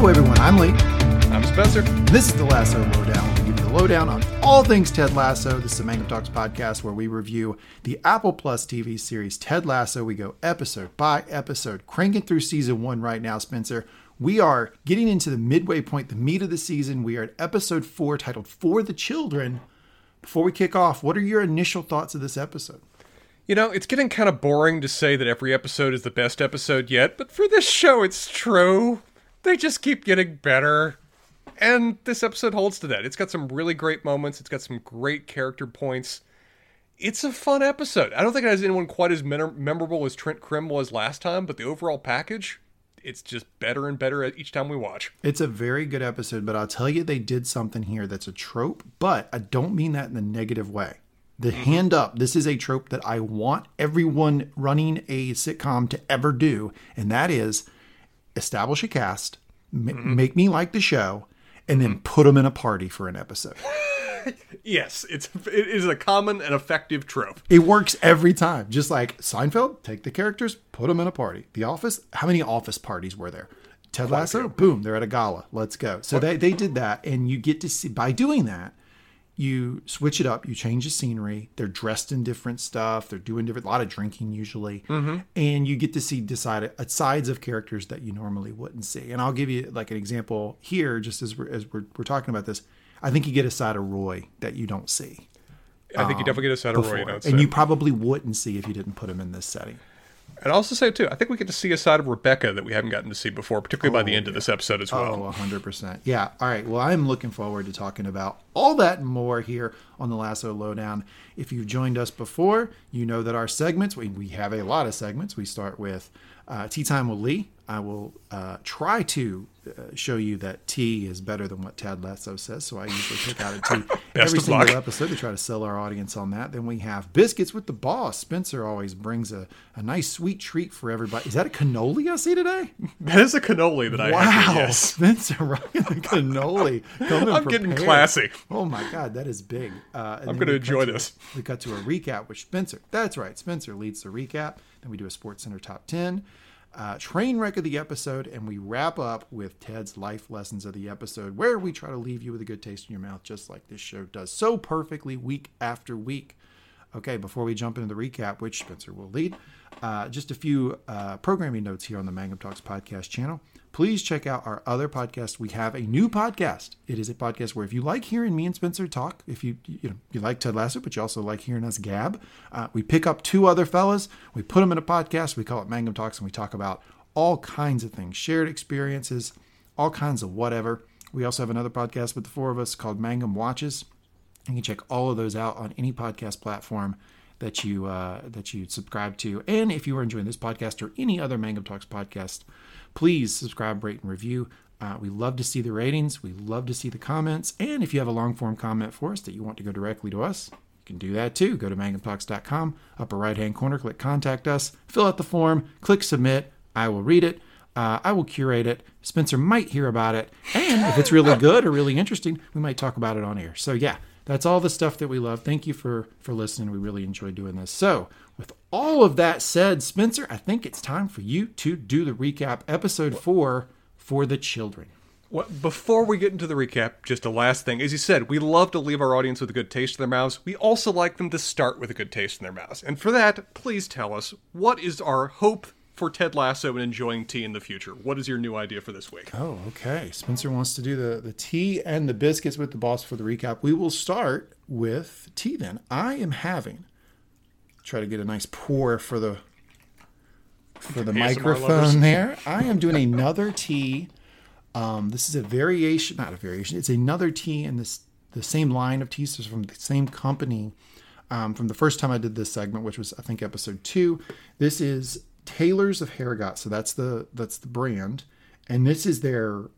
Hello everyone, I'm Lee. I'm Spencer. This is the Lasso Lowdown. We give you the lowdown on all things Ted Lasso. This is the Mangum Talks podcast where we review the Apple Plus TV series Ted Lasso. We go episode by episode, cranking through season one right now, Spencer. We are getting into the midway point, the meat of the season. We are at episode 4, titled For the Children. Before we kick off, what are your initial thoughts of this episode? You know, it's getting kind of boring to say that every episode is the best episode yet, but for this show, it's true. They just keep getting better. And this episode holds to that. It's got some really great moments. It's got some great character points. It's a fun episode. I don't think it has anyone quite as memorable as Trent Crimm was last time, but the overall package, it's just better and better each time we watch. It's a very good episode, but I'll tell you, they did something here that's a trope, but I don't mean that in a negative way. The hand up, this is a trope that I want everyone running a sitcom to ever do, and that is establish a cast, make me like the show, and then put them in a party for an episode. Yes, it is a common and effective trope. It works every time. Just like Seinfeld, take the characters, put them in a party. The Office, how many Office parties were there? Ted Lasso, boom, they're at a gala. Let's go. So they did that, and you get to see, by doing that, you switch it up, you change the scenery, they're dressed in different stuff, they're doing different, a lot of drinking usually, and you get to see sides of characters that you normally wouldn't see. And I'll give you like an example here, just as we're talking about this. I think you get a side of Roy that you don't see. I think you definitely get a side of Roy you don't see. And you probably wouldn't see if you didn't put him in this setting. I'd also say, too, I think we get to see a side of Rebecca that we haven't gotten to see before, particularly by the end of this episode as well. Oh, 100%. Yeah. All right. Well, I'm looking forward to talking about all that and more here on the Lasso Lowdown. If you've joined us before, you know that our segments, we have a lot of segments. We start with Tea Time with Lee. I will try to show you that tea is better than what Ted Lasso says, so I usually pick out a tea every single episode to try to sell our audience on that. Then we have Biscuits with the Boss. Spencer always brings a nice sweet treat for everybody. Is that a cannoli I see today? That is a cannoli that I have. Wow, yes. Spencer rocking the cannoli. I'm getting classy. Oh my God, that is big. I'm going to enjoy this. We cut to a recap with Spencer. That's right, Spencer leads the recap. Then we do a Sportscenter Top 10. Train wreck of the episode, and we wrap up with Ted's life lessons of the episode, where we try to leave you with a good taste in your mouth, just like this show does so perfectly week after week. Okay, before we jump into the recap, which Spencer will lead, just a few programming notes here on the Mangum Talks podcast channel. Please check out our other podcast. We have a new podcast. It is a podcast where if you like hearing me and Spencer talk, if you like Ted Lasso, but you also like hearing us gab, we pick up two other fellas, we put them in a podcast, we call it Mangum Talks, and we talk about all kinds of things, shared experiences, all kinds of whatever. We also have another podcast with the four of us called Mangum Watches. You can check all of those out on any podcast platform that you subscribe to. And if you are enjoying this podcast or any other Mangum Talks podcast, please subscribe, rate, and review. We love to see the ratings. We love to see the comments. And if you have a long-form comment for us that you want to go directly to us, you can do that too. Go to mangumtalks.com, upper right-hand corner, click Contact Us, fill out the form, click Submit. I will read it. I will curate it. Spencer might hear about it. And if it's really good or really interesting, we might talk about it on air. So yeah. That's all the stuff that we love. Thank you for listening. We really enjoy doing this. So with all of that said, Spencer, I think it's time for you to do the recap. Episode 4, For the Children. Well, before we get into the recap, just a last thing. As you said, we love to leave our audience with a good taste in their mouths. We also like them to start with a good taste in their mouths. And for that, please tell us, what is our hope for Ted Lasso and enjoying tea in the future? What is your new idea for this week? Oh, okay. Spencer wants to do the tea and the biscuits with the boss for the recap. We will start with tea then. I am having, try to get a nice pour for the microphone there. I am doing another tea. This is it's another tea in the same line of teas from the same company from the first time I did this segment, which was I think episode 2. This is Tailors of Harrogate, so that's the brand, and this is their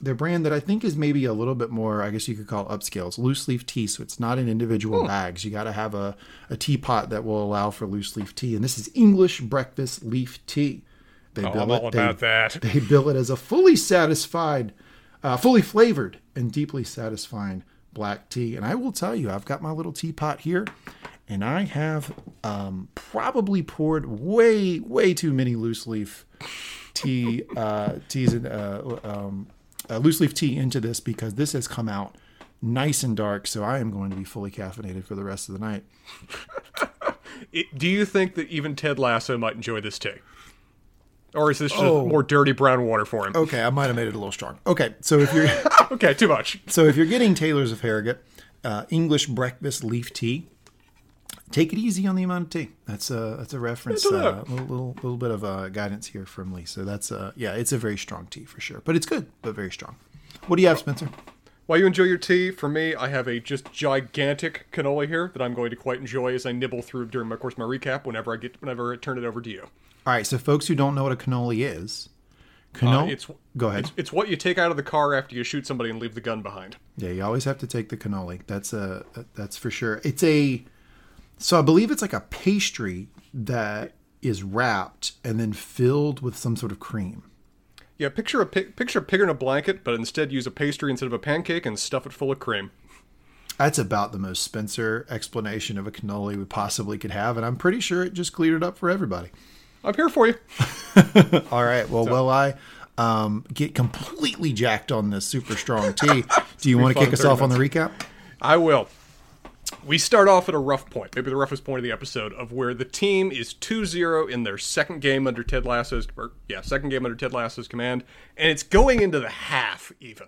brand that I think is maybe a little bit more, I guess you could call upscale. It's loose leaf tea, so it's not in individual bags. You got to have a teapot that will allow for loose leaf tea, and this is English breakfast leaf tea. They bill it as a fully flavored and deeply satisfying black tea. And I will tell you, I've got my little teapot here. And I have probably poured way, way too many loose leaf loose leaf tea into this because this has come out nice and dark, so I am going to be fully caffeinated for the rest of the night. Do you think that even Ted Lasso might enjoy this tea? Or is this just more dirty brown water for him? Okay, I might have made it a little strong. Okay, so if you're... okay, too much. So if you're getting Tailors of Harrogate, English breakfast leaf tea, take it easy on the amount of tea. That's a reference, a little bit of guidance here from Lee. So that's, it's a very strong tea for sure. But it's good, but very strong. What do you have, Spencer? While you enjoy your tea, for me, I have a just gigantic cannoli here that I'm going to quite enjoy as I nibble through during, of course, my recap whenever I turn it over to you. All right, so folks who don't know what a cannoli is, go ahead. It's what you take out of the car after you shoot somebody and leave the gun behind. Yeah, you always have to take the cannoli. That's for sure. So I believe it's like a pastry that is wrapped and then filled with some sort of cream. Yeah, picture a pig in a blanket, but instead use a pastry instead of a pancake and stuff it full of cream. That's about the most Spencer explanation of a cannoli we possibly could have, and I'm pretty sure it just cleared it up for everybody. I'm here for you. All right. Well, while I get completely jacked on this super strong tea, do you want to kick us off on the recap? I will. We start off at a rough point, maybe the roughest point of the episode, of where the team is 2-0 in their second game under Ted Lasso's command, and it's going into the half even.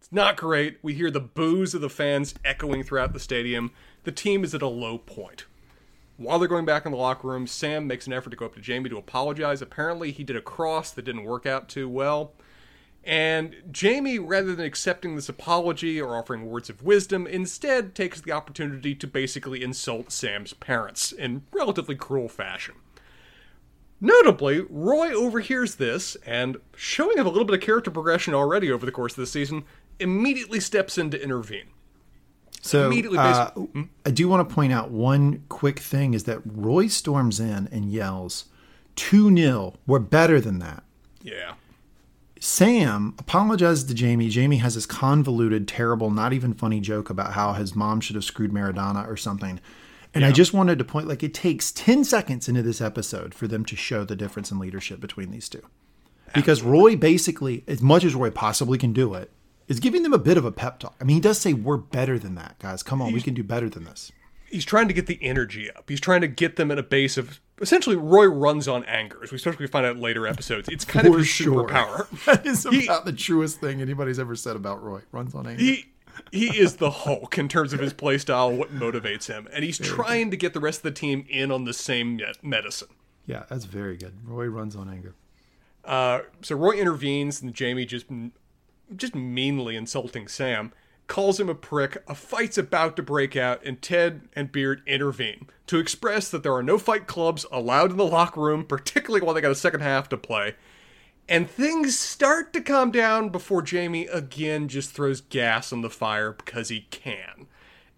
It's not great. We hear the boos of the fans echoing throughout the stadium. The team is at a low point. While they're going back in the locker room, Sam makes an effort to go up to Jamie to apologize. Apparently, he did a cross that didn't work out too well. And Jamie, rather than accepting this apology or offering words of wisdom, instead takes the opportunity to basically insult Sam's parents in relatively cruel fashion. Notably, Roy overhears this and, showing him a little bit of character progression already over the course of the season, immediately steps in to intervene. So I do want to point out one quick thing is that Roy storms in and yells, 2-0, we're better than that. Yeah. Sam apologizes to Jamie. Jamie has this convoluted, terrible, not even funny joke about how his mom should have screwed Maradona or something. And yeah. I just wanted to point, it takes 10 seconds into this episode for them to show the difference in leadership between these two. Because Roy basically, as much as Roy possibly can do it, is giving them a bit of a pep talk. I mean, he does say, we're better than that, guys. Come on, we can do better than this. He's trying to get the energy up. He's trying to get them at a base of... Essentially, Roy runs on anger, as we start to find out in later episodes. It's kind of his superpower. That is about the truest thing anybody's ever said about Roy. Runs on anger. He is the Hulk in terms of his play style, what motivates him. And he's trying to get the rest of the team in on the same medicine. Yeah, that's very good. Roy runs on anger. So Roy intervenes, and Jamie, just meanly insulting Sam, calls him a prick, a fight's about to break out, and Ted and Beard intervene to express that there are no fight clubs allowed in the locker room, particularly while they got a second half to play. And things start to calm down before Jamie again just throws gas on the fire because he can.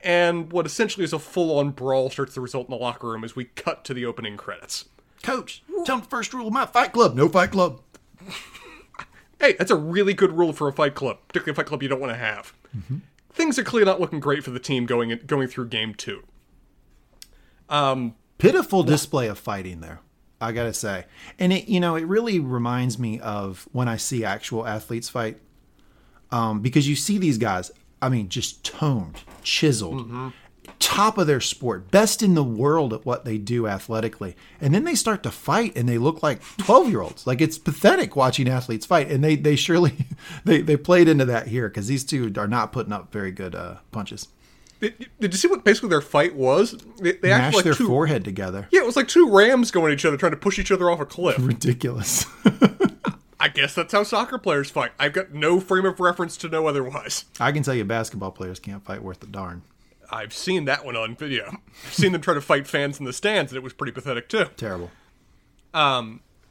And what essentially is a full-on brawl starts to result in the locker room as we cut to the opening credits. Coach, tell him the first rule of my fight club. No fight club. Hey, that's a really good rule for a fight club, particularly a fight club you don't want to have. Mm-hmm. Things are clearly not looking great for the team going through game two. Pitiful display of fighting there, I gotta say. And it really reminds me of when I see actual athletes fight. Because you see these guys, just toned, chiseled, mm-hmm. top of their sport, best in the world at what they do athletically. And then they start to fight and they look like 12-year-olds. Like, it's pathetic watching athletes fight. And they surely played into that here because these two are not putting up very good punches. Did you see what basically their fight was? They mashed their forehead together. Yeah, it was like two rams going at each other trying to push each other off a cliff. Ridiculous. I guess that's how soccer players fight. I've got no frame of reference to know otherwise. I can tell you basketball players can't fight worth a darn. I've seen that one on video. I've seen them try to fight fans in the stands, and it was pretty pathetic, too. Terrible.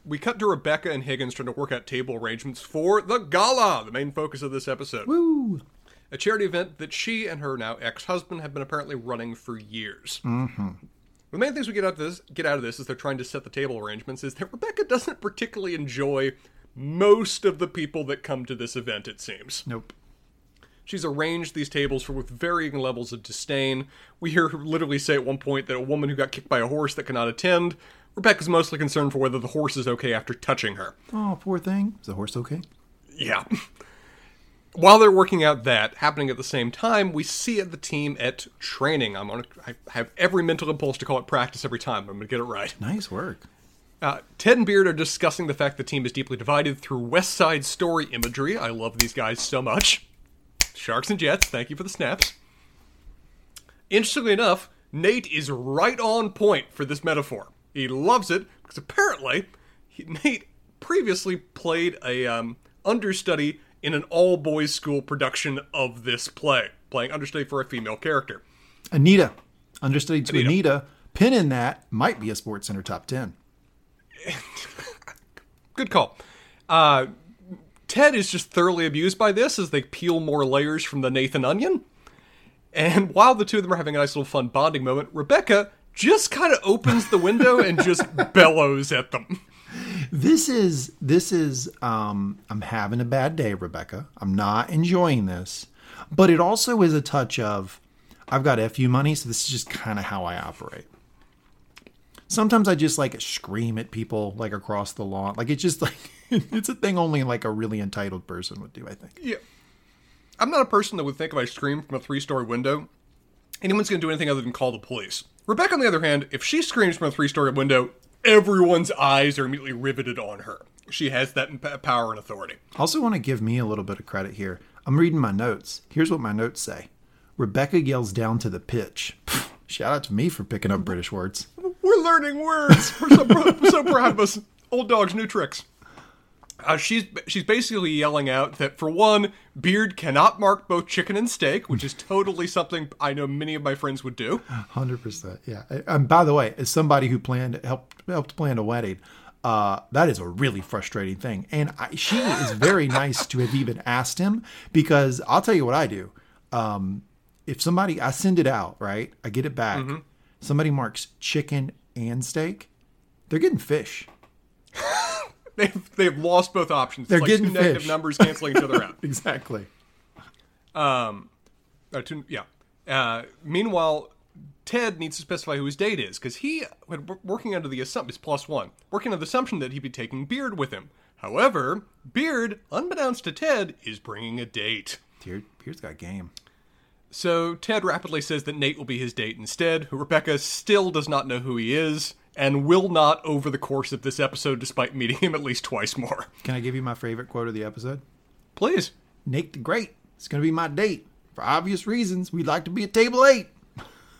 We cut to Rebecca and Higgins trying to work out table arrangements for the gala, the main focus of this episode. Woo! A charity event that she and her now ex-husband have been apparently running for years. Mm-hmm. The main things we get out of this is they're trying to set the table arrangements is that Rebecca doesn't particularly enjoy most of the people that come to this event, it seems. Nope. She's arranged these tables with varying levels of disdain. We hear her literally say at one point that a woman who got kicked by a horse that cannot attend Rebecca's mostly concerned for whether the horse is okay after touching her. Oh, poor thing. Is the horse okay? Yeah. While they're working out that, happening at the same time, we see the team at training. I have every mental impulse to call it practice every time, but I'm going to get it right. Nice work. Ted and Beard are discussing the fact the team is deeply divided through West Side Story imagery. I love these guys so much. Sharks and Jets, thank you for the snaps. Interestingly enough, Nate is right on point for this metaphor. He loves it, because apparently, Nate previously played a understudy in an all-boys school production of this play, playing understudy for a female character. Anita. Understudy to Anita. Pin in that might be a SportsCenter top 10. Good call. Ted is just thoroughly abused by this as they peel more layers from the Nathan Onion. And while the two of them are having a nice little fun bonding moment, Rebecca just kind of opens the window and just bellows at them. This is I'm having a bad day, Rebecca. I'm not enjoying this. But it also is a touch of, I've got FU money, so this is just kind of how I operate. Sometimes I just like scream at people like across the lawn. Like it's just like, it's a thing only like a really entitled person would do, I think. Yeah. I'm not a person that would think if I screamed from a 3-story window, anyone's going to do anything other than call the police. Rebecca, on the other hand, if she screams from a 3-story window, everyone's eyes are immediately riveted on her. She has that power and authority. I also want to give me a little bit of credit here. I'm reading my notes. Here's what my notes say. Rebecca yells down to the pitch. Shout out to me for picking up British words. We're learning words. We're so proud of us. Old dogs, new tricks. She's basically yelling out that, for one, Beard cannot mark both chicken and steak, which is totally something I know many of my friends would do. 100%, yeah. And by the way, as somebody who helped plan a wedding, that is a really frustrating thing. And she is very nice to have even asked him, because I'll tell you what I do. If somebody, I send it out, right? I get it back. Mm-hmm. Somebody marks chicken and steak, they're getting fish. They've lost both options. They're like getting two negative numbers canceling each other out. Exactly. Meanwhile, Ted needs to specify who his date is, because he had working under the assumption, it's plus one, working under the assumption that he'd be taking Beard with him. However, Beard, unbeknownst to Ted, is bringing a date. Beard's got game. So Ted rapidly says that Nate will be his date instead, who Rebecca still does not know who he is. And will not over the course of this episode, despite meeting him at least twice more. Can I give you my favorite quote of the episode? Please. Nate the Great. It's going to be my date. For obvious reasons, we'd like to be at table 8.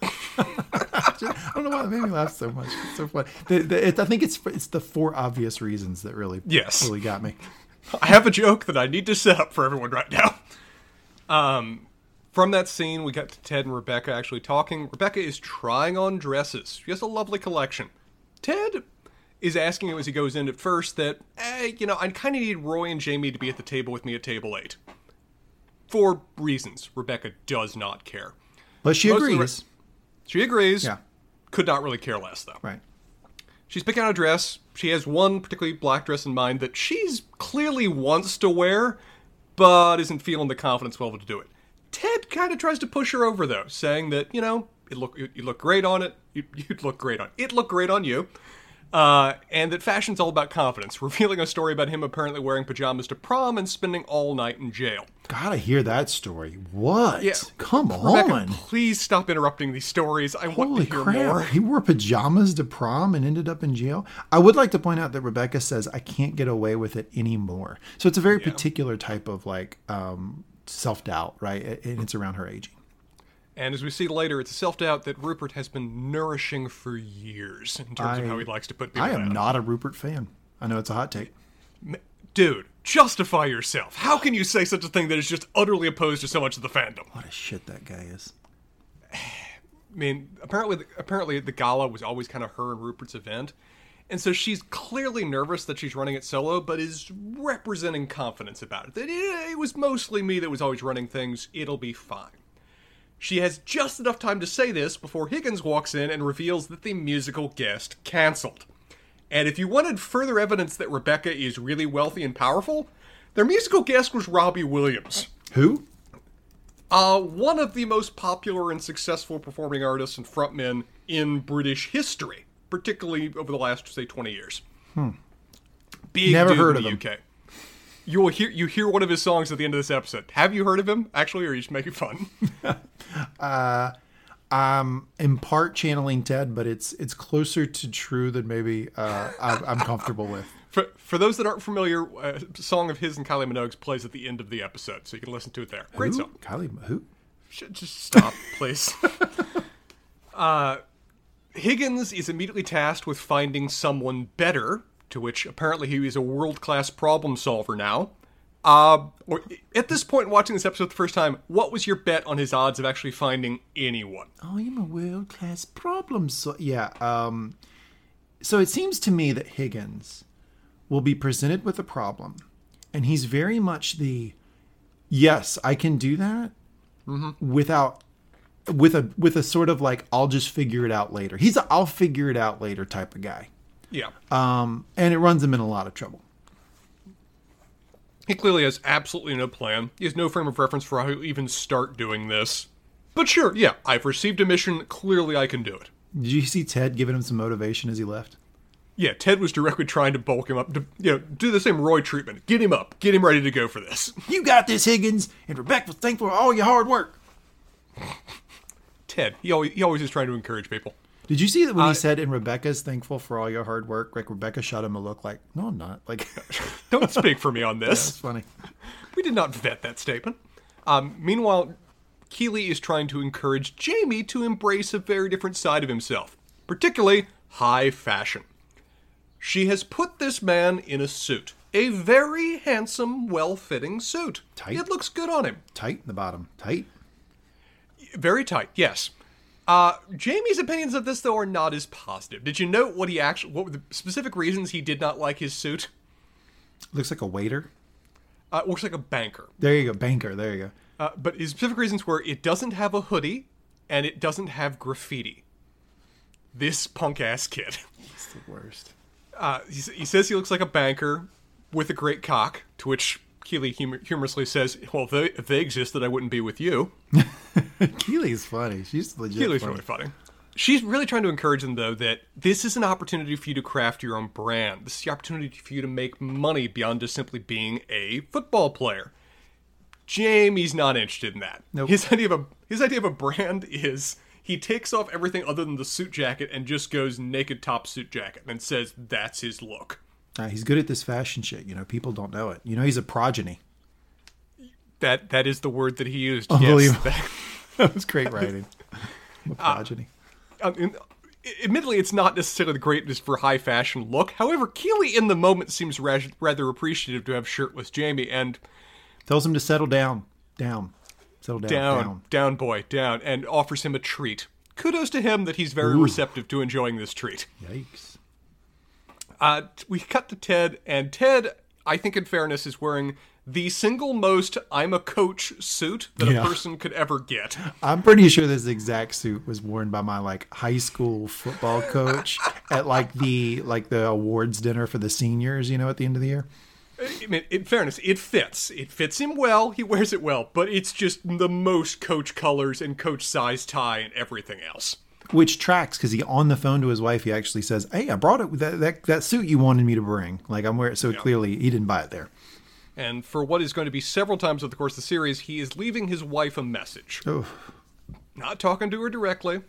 I don't know why that made me laugh so much. It's so funny. I think it's the four obvious reasons that really got me. I have a joke that I need to set up for everyone right now. From that scene, we got to Ted and Rebecca actually talking. Rebecca is trying on dresses. She has a lovely collection. Ted is asking him as he goes in at first that, hey, I kind of need Roy and Jamie to be at the table with me at table 8. For reasons. Rebecca does not care. But she agrees. She agrees. Yeah. Could not really care less, though. Right. She's picking out a dress. She has one particularly black dress in mind that she's clearly wants to wear, but isn't feeling the confidence level to do it. Ted kind of tries to push her over, though, saying that, It looked great on you. And that fashion's all about confidence, revealing a story about him apparently wearing pajamas to prom and spending all night in jail. Gotta hear that story. What? Yeah. Come Rebecca, on. Please stop interrupting these stories. I want to hear more. He wore pajamas to prom and ended up in jail? I would like to point out that Rebecca says, I can't get away with it anymore. So it's a very particular type of self-doubt, right? And it's around her aging. And as we see later, it's a self-doubt that Rupert has been nourishing for years in terms of how he likes to put people down. I am not a Rupert fan. I know it's a hot take. Dude, justify yourself. How can you say such a thing that is just utterly opposed to so much of the fandom? What a shit that guy is. I mean, apparently the gala was always kind of her and Rupert's event. And so she's clearly nervous that she's running it solo, but is representing confidence about it. That it was mostly me that was always running things. It'll be fine. She has just enough time to say this before Higgins walks in and reveals that the musical guest canceled. And if you wanted further evidence that Rebecca is really wealthy and powerful, their musical guest was Robbie Williams. Who? One of the most popular and successful performing artists and frontmen in British history. particularly over the last, say, 20 years. Big Never dude heard in the of him. UK. You hear one of his songs at the end of this episode. Have you heard of him, actually, or are you just making fun? I'm in part channeling Ted, but it's closer to true than maybe I'm comfortable with. For those that aren't familiar, a song of his and Kylie Minogue's plays at the end of the episode, so you can listen to it there. Great song. Kylie, who? Just stop, please. Higgins is immediately tasked with finding someone better, to which apparently he is a world-class problem solver now. At this point, watching this episode the first time, what was your bet on his odds of actually finding anyone? Oh, I'm a world-class problem solver. Yeah. So it seems to me that Higgins will be presented with a problem, and he's very much the, yes, I can do that, with a sort of like, I'll just figure it out later. He's I'll figure it out later type of guy. Yeah. And it runs him in a lot of trouble. He clearly has absolutely no plan. He has no frame of reference for how he'll even start doing this. But sure, yeah, I've received a mission. Clearly I can do it. Did you see Ted giving him some motivation as he left? Yeah, Ted was directly trying to bulk him up, to, you know, do the same Roy treatment. Get him up. Get him ready to go for this. You got this, Higgins, and Rebecca's thankful for all your hard work. Ted, he always is trying to encourage people. Did you see that when he said, and Rebecca's thankful for all your hard work, like Rebecca shot him a look like, no, I'm not. Like, don't speak for me on this. Yeah, that's funny. We did not vet that statement. Meanwhile, Keeley is trying to encourage Jamie to embrace a very different side of himself, particularly high fashion. She has put this man in a suit. A very handsome, well-fitting suit. Tight. It looks good on him. Tight in the bottom. Tight. Very tight, yes. Jamie's opinions of this, though, are not as positive. Did you note what were the specific reasons he did not like his suit? Looks like a waiter. It looks like a banker. There you go, banker. There you go. But his specific reasons were it doesn't have a hoodie, and it doesn't have graffiti. This punk-ass kid. He's the worst. He says he looks like a banker with a great cock, to which Keeley humorously says, well, if they existed, I wouldn't be with you. Keeley's funny. She's legit Keeley's funny. Really funny. She's really trying to encourage them, though, that this is an opportunity for you to craft your own brand. This is the opportunity for you to make money beyond just simply being a football player. Jamie's not interested in that. Nope. His idea of a brand is... He takes off everything other than the suit jacket and just goes naked top suit jacket and says that's his look. He's good at this fashion shit. You know, people don't know it. You know, he's a progeny. That is the word that he used. Unbelievable. Yes, that was great writing. I'm a progeny. I mean, admittedly, it's not necessarily the greatest for high fashion look. However, Keeley in the moment seems rather appreciative to have shirtless Jamie and... tells him to settle down. Settle down, boy, down, and offers him a treat. Kudos to him that he's very receptive to enjoying this treat. Yikes. We cut to Ted, and Ted, I think in fairness, is wearing the single most I'm a coach suit that a person could ever get. I'm pretty sure this exact suit was worn by my high school football coach at the awards dinner for the seniors, you know, at the end of the year. I mean, in fairness, it fits. It fits him well. He wears it well. But it's just the most coach colors and coach size tie and everything else. Which tracks, because he, on the phone to his wife, he actually says, hey, I brought it, that suit you wanted me to bring. I'm wearing it. So clearly, he didn't buy it there. And for what is going to be several times over the course of the series, he is leaving his wife a message. Oh. Not talking to her directly.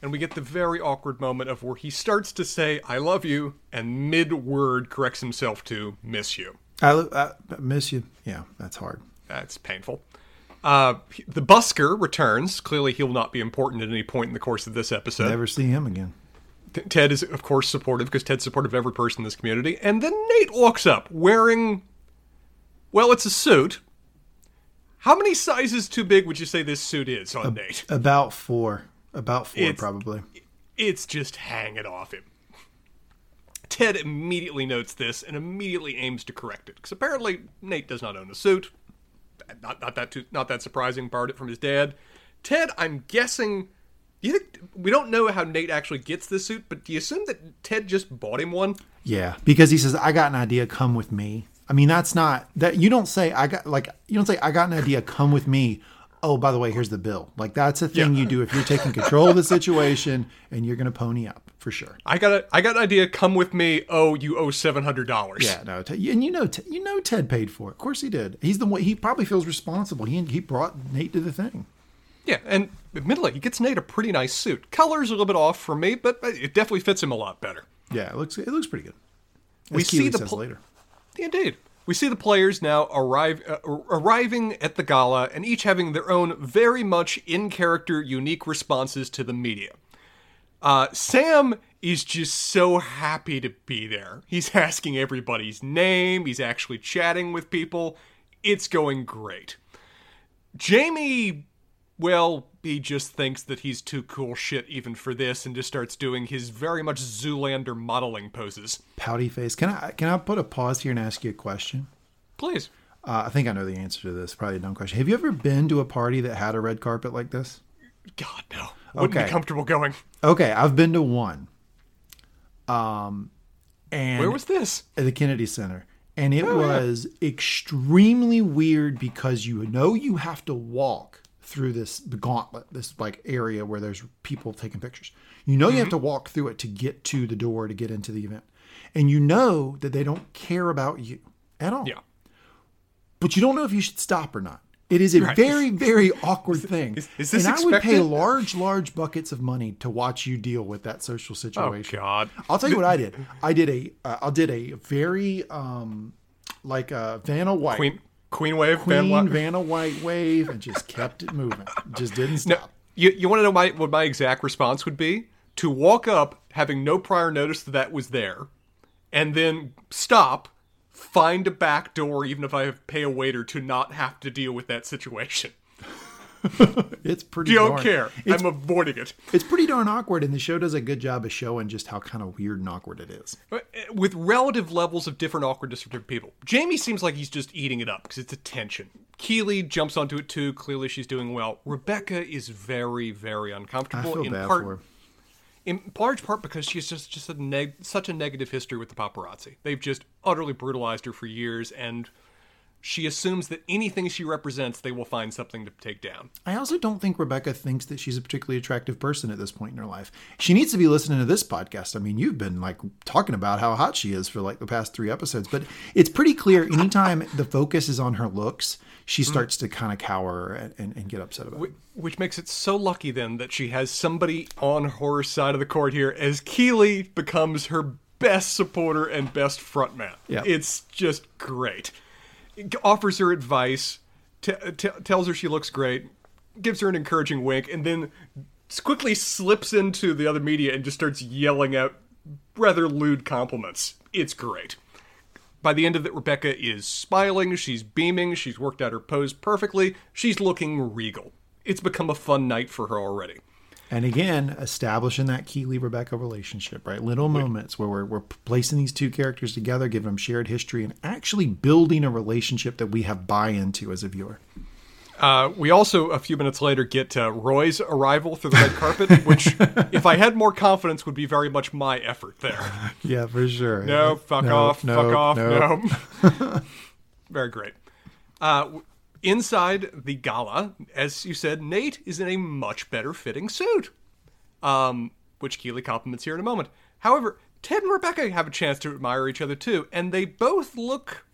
And we get the very awkward moment of where he starts to say, I love you, and mid-word corrects himself to miss you. I miss you. Yeah, that's hard. That's painful. The busker returns. Clearly, he will not be important at any point in the course of this episode. Never see him again. Ted is, of course, supportive, because Ted's supportive of every person in this community. And then Nate walks up wearing, well, it's a suit. How many sizes too big would you say this suit is on Nate? About four, probably. It's just hanging off him. Ted immediately notes this and immediately aims to correct it, because apparently Nate does not own a suit. Not that surprising. Borrowed it from his dad. Ted, I'm guessing, we don't know how Nate actually gets this suit, but do you assume that Ted just bought him one? Yeah, because he says, "I got an idea. Come with me." I mean, that's not that you don't say. You don't say, "I got an idea. Come with me." Oh, by the way, here's the bill. That's a thing you do if you're taking control of the situation and you're going to pony up. for sure. I got an idea. Come with me. Oh, you owe $700. Yeah, no, and you know, Ted paid for it. Of course he did. He's the one. He probably feels responsible. He brought Nate to the thing. Yeah, and admittedly, he gets Nate a pretty nice suit. Color's a little bit off for me, but it definitely fits him a lot better. Yeah, it looks pretty good. As we Keely see the later. Indeed. We see the players now arriving at the gala and each having their own very much in-character, unique responses to the media. Sam is just so happy to be there. He's asking everybody's name. He's actually chatting with people. It's going great. Jamie, well, he just thinks that he's too cool shit even for this and just starts doing his very much Zoolander modeling poses. Pouty face. Can I put a pause here and ask you a question? Please. I think I know the answer to this. Probably a dumb question. Have you ever been to a party that had a red carpet like this? God, no. Wouldn't be comfortable going. Okay, I've been to one. And where was this? At the Kennedy Center. And it was extremely weird because you know you have to walk through the gauntlet, this like area where there's people taking pictures. You know you have to walk through it to get to the door to get into the event. And you know that they don't care about you at all. Yeah. But you don't know if you should stop or not. It is a very, very awkward thing. Is this and expected? I would pay large buckets of money to watch you deal with that social situation. Oh, God. I'll tell you what I did. I did a very, like a Vanna White. Queen wave. Vanna White wave, and just kept it moving. Just didn't stop. Now, you want to know what my exact response would be? To walk up, having no prior notice that was there, and then stop. Find a back door, even if I have to pay a waiter to not have to deal with that situation. It's pretty. Don't care. I'm avoiding it. It's pretty darn awkward, and the show does a good job of showing just how kind of weird and awkward it is, with relative levels of different awkwardness from different people. Jamie seems like he's just eating it up because it's a tension. Keely jumps onto it too. Clearly, she's doing well. Rebecca is very, very uncomfortable. I feel bad for her. In large part because she has just such a negative history with the paparazzi. They've just utterly brutalized her for years, and she assumes that anything she represents, they will find something to take down. I also don't think Rebecca thinks that she's a particularly attractive person at this point in her life. She needs to be listening to this podcast. I mean, you've been like talking about how hot she is for like the past 3 episodes, but it's pretty clear anytime the focus is on her looks, she starts to kind of cower and get upset about it. Which makes it so lucky then that she has somebody on her side of the court here as Keely becomes her best supporter and best frontman. Yep. It's just great. Offers her advice, tells her she looks great, gives her an encouraging wink, and then quickly slips into the other media and just starts yelling out rather lewd compliments. It's great. By the end of it, Rebecca is smiling, she's beaming, she's worked out her pose perfectly, she's looking regal. It's become a fun night for her already. And again, establishing that Keely-Rebecca relationship, right? Little moments where we're placing these two characters together, giving them shared history, and actually building a relationship that we have buy into as a viewer. We also, a few minutes later, get Roy's arrival through the red carpet, which, if I had more confidence, would be very much my effort there. Yeah, for sure. No, fuck off, no. Very great. Inside the gala, as you said, Nate is in a much better fitting suit, which Keely compliments here in a moment. However, Ted and Rebecca have a chance to admire each other too, and they both look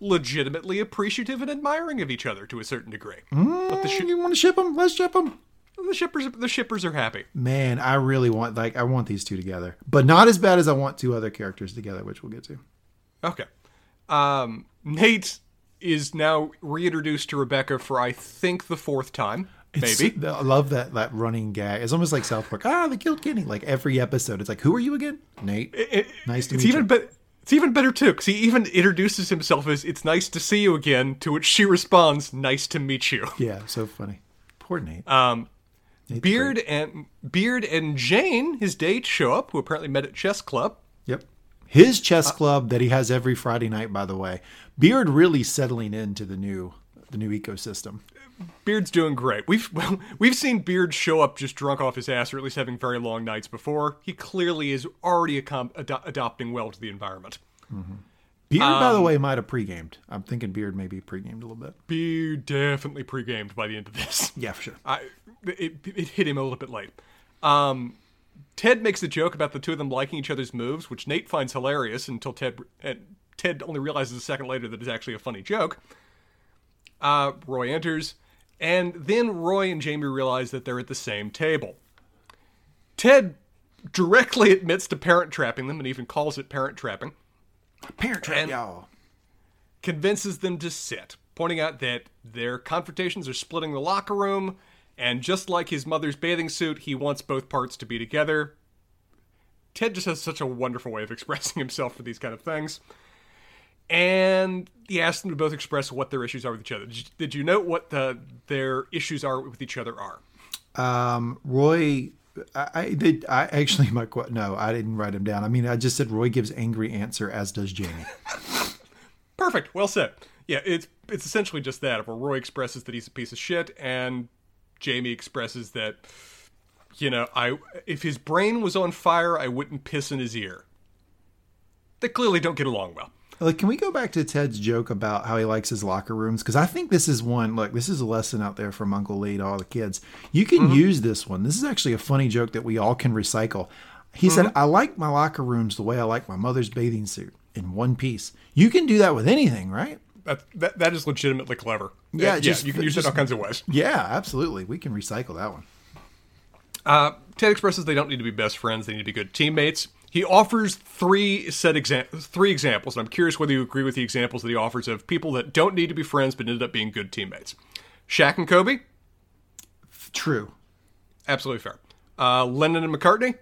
legitimately appreciative and admiring of each other to a certain degree. But you want to ship them? Let's ship them. The shippers are happy. Man, I really want I want these two together, but not as bad as I want 2 other characters together, which we'll get to. Okay, Nate is now reintroduced to Rebecca for, I think, the 4th time, maybe. I love that running gag. It's almost like South Park. They killed Kenny. Like, every episode, it's like, who are you again? Nate. Nice to meet you. It's even better, too, because he even introduces himself as, it's nice to see you again, to which she responds, nice to meet you. Yeah, so funny. Poor Nate. Beard and Jane, his date, show up, who apparently met at chess club. Yep. His chess club that he has every Friday night, by the way. Beard really settling into the new ecosystem. Beard's doing great. We've seen Beard show up just drunk off his ass, or at least having very long nights before. He clearly is already adopting well to the environment. Mm-hmm. Beard, by the way, might have pre-gamed. I'm thinking Beard may be pre-gamed a little bit. Beard definitely pre-gamed by the end of this. Yeah, for sure. It hit him a little bit late. Ted makes a joke about the two of them liking each other's moves, which Nate finds hilarious until Ted only realizes a second later that it's actually a funny joke. Roy enters, and then Roy and Jamie realize that they're at the same table. Ted directly admits to parent trapping them and even calls it parent trapping. Parent trap, y'all. Convinces them to sit, pointing out that their confrontations are splitting the locker room, and just like his mother's bathing suit, he wants both parts to be together. Ted just has such a wonderful way of expressing himself for these kind of things. And he asks them to both express what their issues are with each other. Did you note what their issues are with each other are? Roy... I didn't write him down. I mean, I just said Roy gives angry answer, as does Jamie. Perfect. Well said. Yeah, it's essentially just that, where Roy expresses that he's a piece of shit, and Jamie expresses that, you know, if his brain was on fire, I wouldn't piss in his ear. They clearly don't get along well. Look, can we go back to Ted's joke about how he likes his locker rooms? Because I think this is one, look, this is a lesson out there from Uncle Lee to all the kids. You can use this one. This is actually a funny joke that we all can recycle. He said, I like my locker rooms the way I like my mother's bathing suit, in one piece. You can do that with anything, right? That is legitimately clever. Yeah, you can use it all kinds of ways. Yeah, absolutely. We can recycle that one. Ted expresses they don't need to be best friends. They need to be good teammates. He offers three examples, and I'm curious whether you agree with the examples that he offers of people that don't need to be friends but ended up being good teammates. Shaq and Kobe? True. Absolutely fair. Lennon and McCartney?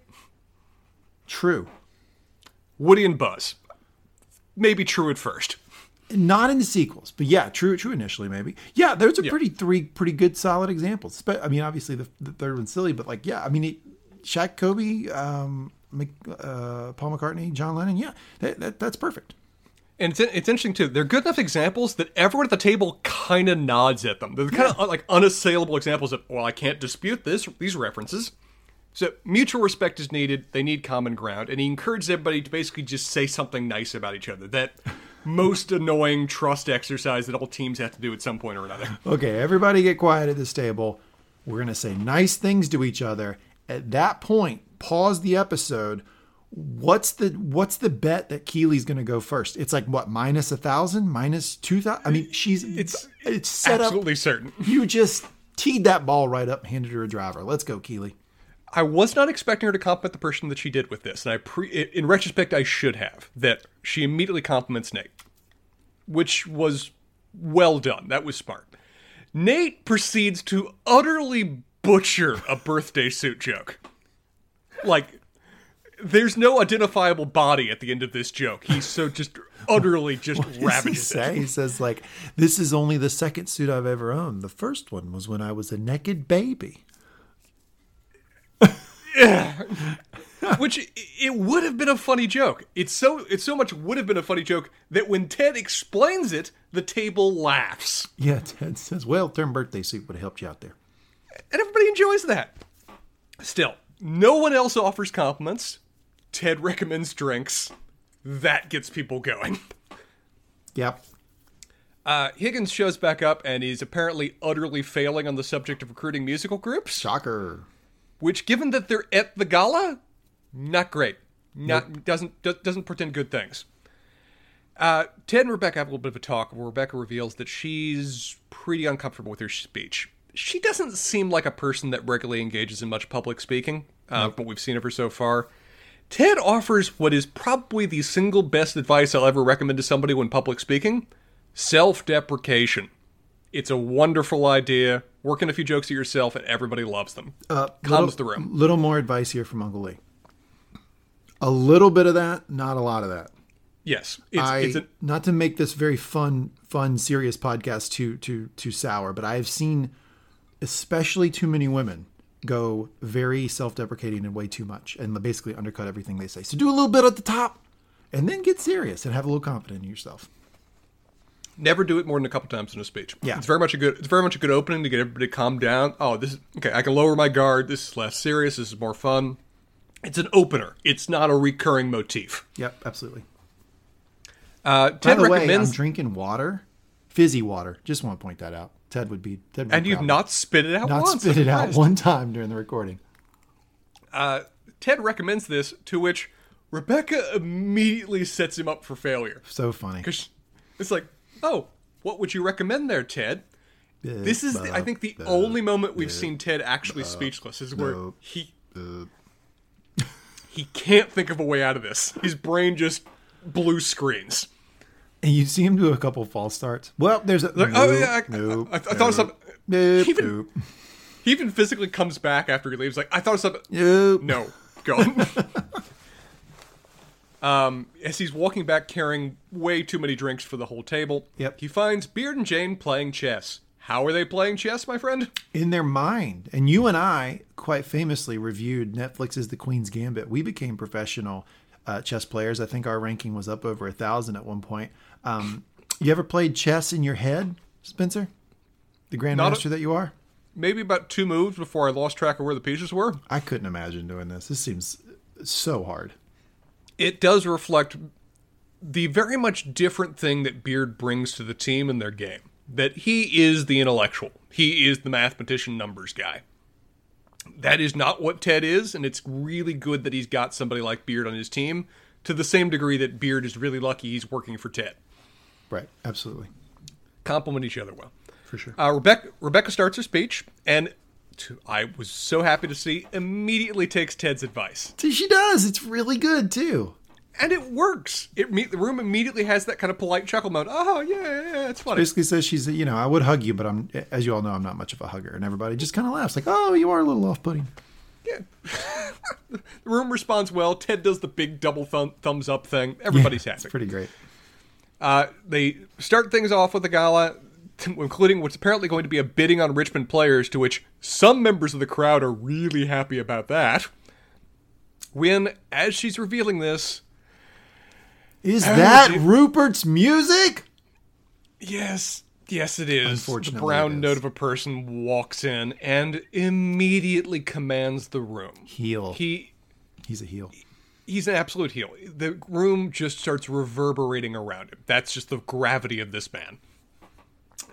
True. Woody and Buzz? Maybe true at first. Not in the sequels, but yeah, true initially maybe. Yeah, those are three pretty good solid examples. But I mean, obviously the third one's silly, but like, yeah, I mean, Shaq, Kobe... Paul McCartney, John Lennon, yeah, that's perfect. And it's interesting too. They're good enough examples that everyone at the table kind of nods at them. They're kind of like unassailable examples of, well, I can't dispute these references. So mutual respect is needed. They need common ground, and he encourages everybody to basically just say something nice about each other. That most annoying trust exercise that all teams have to do at some point or another. Okay, everybody get quiet at this table. We're gonna say nice things to each other. At that point, pause the episode. What's the bet that Keely's going to go first? It's like, what, -1,000, -2,000? I mean, it's set absolutely up. Absolutely certain. You just teed that ball right up and handed her a driver. Let's go, Keely. I was not expecting her to compliment the person that she did with this. And in retrospect, I should have. That she immediately compliments Nate, which was well done. That was smart. Nate proceeds to utterly butcher a birthday suit joke. Like, there's no identifiable body at the end of this joke. He's so just utterly just ravages it. He says, like, this is only the second suit I've ever owned. The first one was when I was a naked baby. Which, it would have been a funny joke. It's so much would have been a funny joke that when Ted explains it, the table laughs. Yeah, Ted says, well, third birthday suit would have helped you out there. And everybody enjoys that. Still. No one else offers compliments. Ted recommends drinks. That gets people going. Yep. Higgins shows back up, and he's apparently utterly failing on the subject of recruiting musical groups. Shocker. Which, given that they're at the gala, not great. Doesn't portend good things. Ted and Rebecca have a little bit of a talk where Rebecca reveals that she's pretty uncomfortable with her speech. She doesn't seem like a person that regularly engages in much public speaking, but we've seen of her so far. Ted offers what is probably the single best advice I'll ever recommend to somebody when public speaking: self-deprecation. It's a wonderful idea. Work in a few jokes at yourself, and everybody loves them. Calms the room. Little more advice here from Uncle Lee. A little bit of that, not a lot of that. Yes. Not to make this very fun, serious podcast too sour, but I have seen... especially too many women go very self-deprecating and way too much and basically undercut everything they say. So do a little bit at the top and then get serious and have a little confidence in yourself. Never do it more than a couple times in a speech. Yeah. It's very much a good opening to get everybody to calm down. Oh, this is okay. I can lower my guard. This is less serious. This is more fun. It's an opener. It's not a recurring motif. Yep. Absolutely. Ted recommends... I'm drinking water, fizzy water. Just want to point that out. Ted would be proud. You've not spit it out once. Not spit it out one time during the recording. Ted recommends this, to which Rebecca immediately sets him up for failure. So funny. 'Cause it's like, oh, what would you recommend there, Ted? This is, I think, the only moment we've seen Ted actually speechless is where he can't think of a way out of this. His brain just blue screens. And you see him do a couple false starts. Well, there's a... I thought of something. He even physically comes back after he leaves. Like, I thought of something. No. Gone. As he's walking back carrying way too many drinks for the whole table, he finds Beard and Jane playing chess. How are they playing chess, my friend? In their mind. And you and I quite famously reviewed Netflix's The Queen's Gambit. We became professional chess players. I think our ranking was up over 1,000 at one point. You ever played chess in your head, Spencer? The grandmaster that you are? Maybe about two moves before I lost track of where the pieces were. I couldn't imagine doing this. This seems so hard. It does reflect the very much different thing that Beard brings to the team and their game. That he is the intellectual. He is the mathematician numbers guy. That is not what Ted is, and it's really good that he's got somebody like Beard on his team to the same degree that Beard is really lucky he's working for Ted. Right, absolutely. Complement each other well. For sure. Rebecca starts her speech, and... I was so happy to see, immediately takes Ted's advice. She does. It's really good, too. And it works. The room immediately has that kind of polite chuckle mode. Oh, yeah, it's funny. She basically says she's, I would hug you, but as you all know, I'm not much of a hugger. And everybody just kind of laughs like, oh, you are a little off-putting. Yeah. The room responds well. Ted does the big double thumbs up thing. Everybody's happy. It's pretty great. They start things off with a gala, including what's apparently going to be a bidding on Richmond players, to which some members of the crowd are really happy about that. When, as she's revealing this... Is that Rupert's music? Yes, it is. Unfortunately, the brown note of a person walks in and immediately commands the room. Heel. He's a heel. He's an absolute heel. The room just starts reverberating around him. That's just the gravity of this man.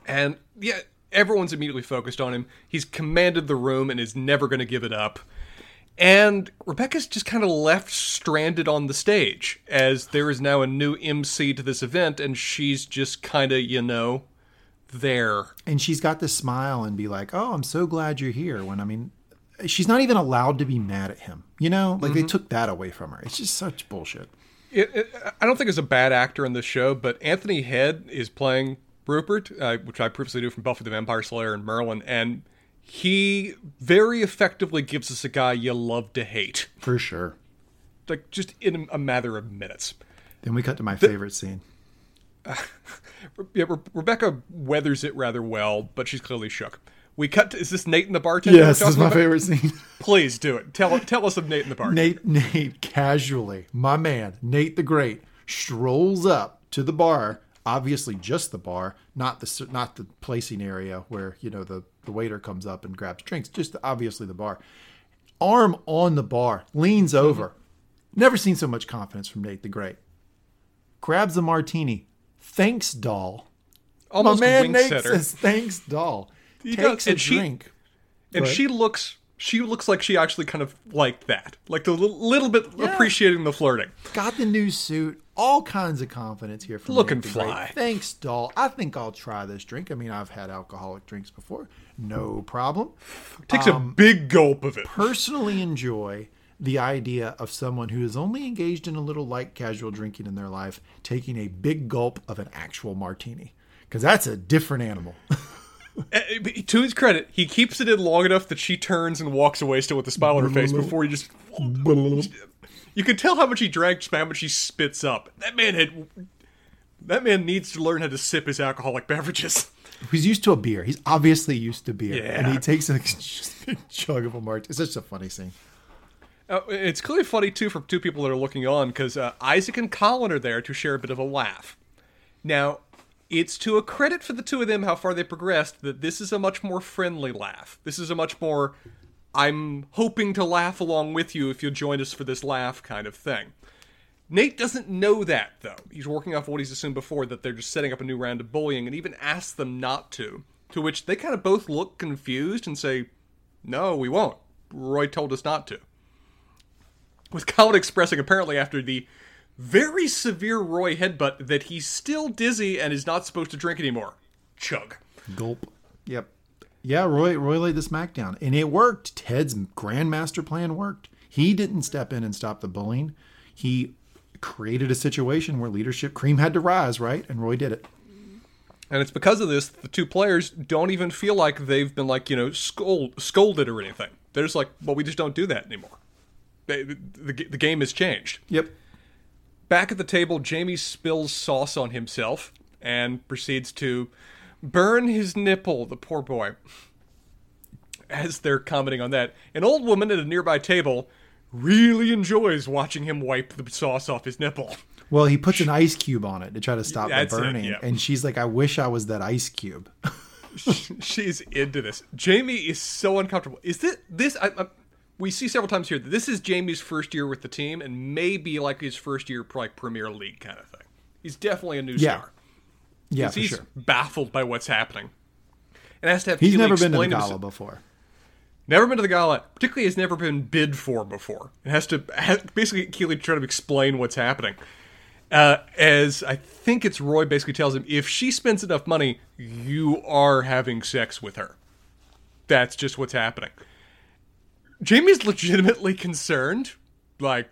And yeah, everyone's immediately focused on him. He's commanded the room and is never going to give it up. And Rebecca's just kind of left stranded on the stage, as there is now a new MC to this event, and she's just kind of, there. And she's got this smile and be like, oh, I'm so glad you're here. When, she's not even allowed to be mad at him. They took that away from her. It's just such bullshit. I don't think it's a bad actor in this show, but Anthony Head is playing... Rupert, which I previously knew from Buffy the Vampire Slayer and Merlin, and he very effectively gives us a guy you love to hate. For sure. Like, just in a matter of minutes. Then we cut to my favorite scene. Rebecca weathers it rather well, but she's clearly shook. We cut to, is this Nate and the bartender? Yes, this is my favorite scene. Please do it. Tell us of Nate and the bartender. Nate casually, my man, Nate the Great, strolls up to the bar. Obviously just the bar, not the placing area where, the waiter comes up and grabs drinks, just obviously the bar. Arm on the bar, leans over. Never seen so much confidence from Nate the Great. Grabs a martini. Thanks, doll. Almost my man Nate says, thanks, doll. Takes a drink. And she looks like she actually kind of liked that. Like the little bit appreciating the flirting. Got the new suit. All kinds of confidence here from looking fly. Thanks, doll. I think I'll try this drink. I've had alcoholic drinks before. No problem. Takes a big gulp of it. Personally enjoy the idea of someone who is only engaged in a little light casual drinking in their life taking a big gulp of an actual martini. Because that's a different animal. To his credit, he keeps it in long enough that she turns and walks away still with a smile on her face before he just... You can tell how much he drank, how much he spits up. That man needs to learn how to sip his alcoholic beverages. He's used to a beer. He's obviously used to beer. Yeah. And he takes a chug of a martini. It's such a funny scene. It's clearly funny, too, for two people that are looking on, because Isaac and Colin are there to share a bit of a laugh. Now, it's to a credit for the two of them how far they progressed that this is a much more friendly laugh. This is a much more... I'm hoping to laugh along with you if you'll join us for this laugh kind of thing. Nate doesn't know that, though. He's working off what he's assumed before, that they're just setting up a new round of bullying, and even asks them not to. To which they kind of both look confused and say, no, we won't. Roy told us not to. with Colin expressing, apparently after the very severe Roy headbutt, that he's still dizzy and is not supposed to drink anymore. Chug. Gulp. Yep. Yeah, Roy laid the smackdown, and it worked. Ted's grandmaster plan worked. He didn't step in and stop the bullying. He created a situation where leadership, cream had to rise, right? And Roy did it. And it's because of this, the two players don't even feel like they've been, like, you know, scolded or anything. They're just like, well, we just don't do that anymore. The game has changed. Yep. Back at the table, Jamie spills sauce on himself and proceeds to burn his nipple, the poor boy. As they're commenting on that, an old woman at a nearby table really enjoys watching him wipe the sauce off his nipple. Well, he puts an ice cube on it to try to stop the burning. It, yeah. And she's like, I wish I was that ice cube. She's into this. Jamie is so uncomfortable. Is this we see several times here that this is Jamie's first year with the team and maybe like his first year, probably Premier League kind of thing. He's definitely a new star. Yeah, for sure. He's baffled by what's happening. And has to have He's never been to the gala before. Never been to the gala, particularly has never been bid for before. It has to basically Keely try to explain what's happening. As I think it's Roy basically tells him, if she spends enough money, you are having sex with her. That's just what's happening. Jamie's legitimately concerned. Like,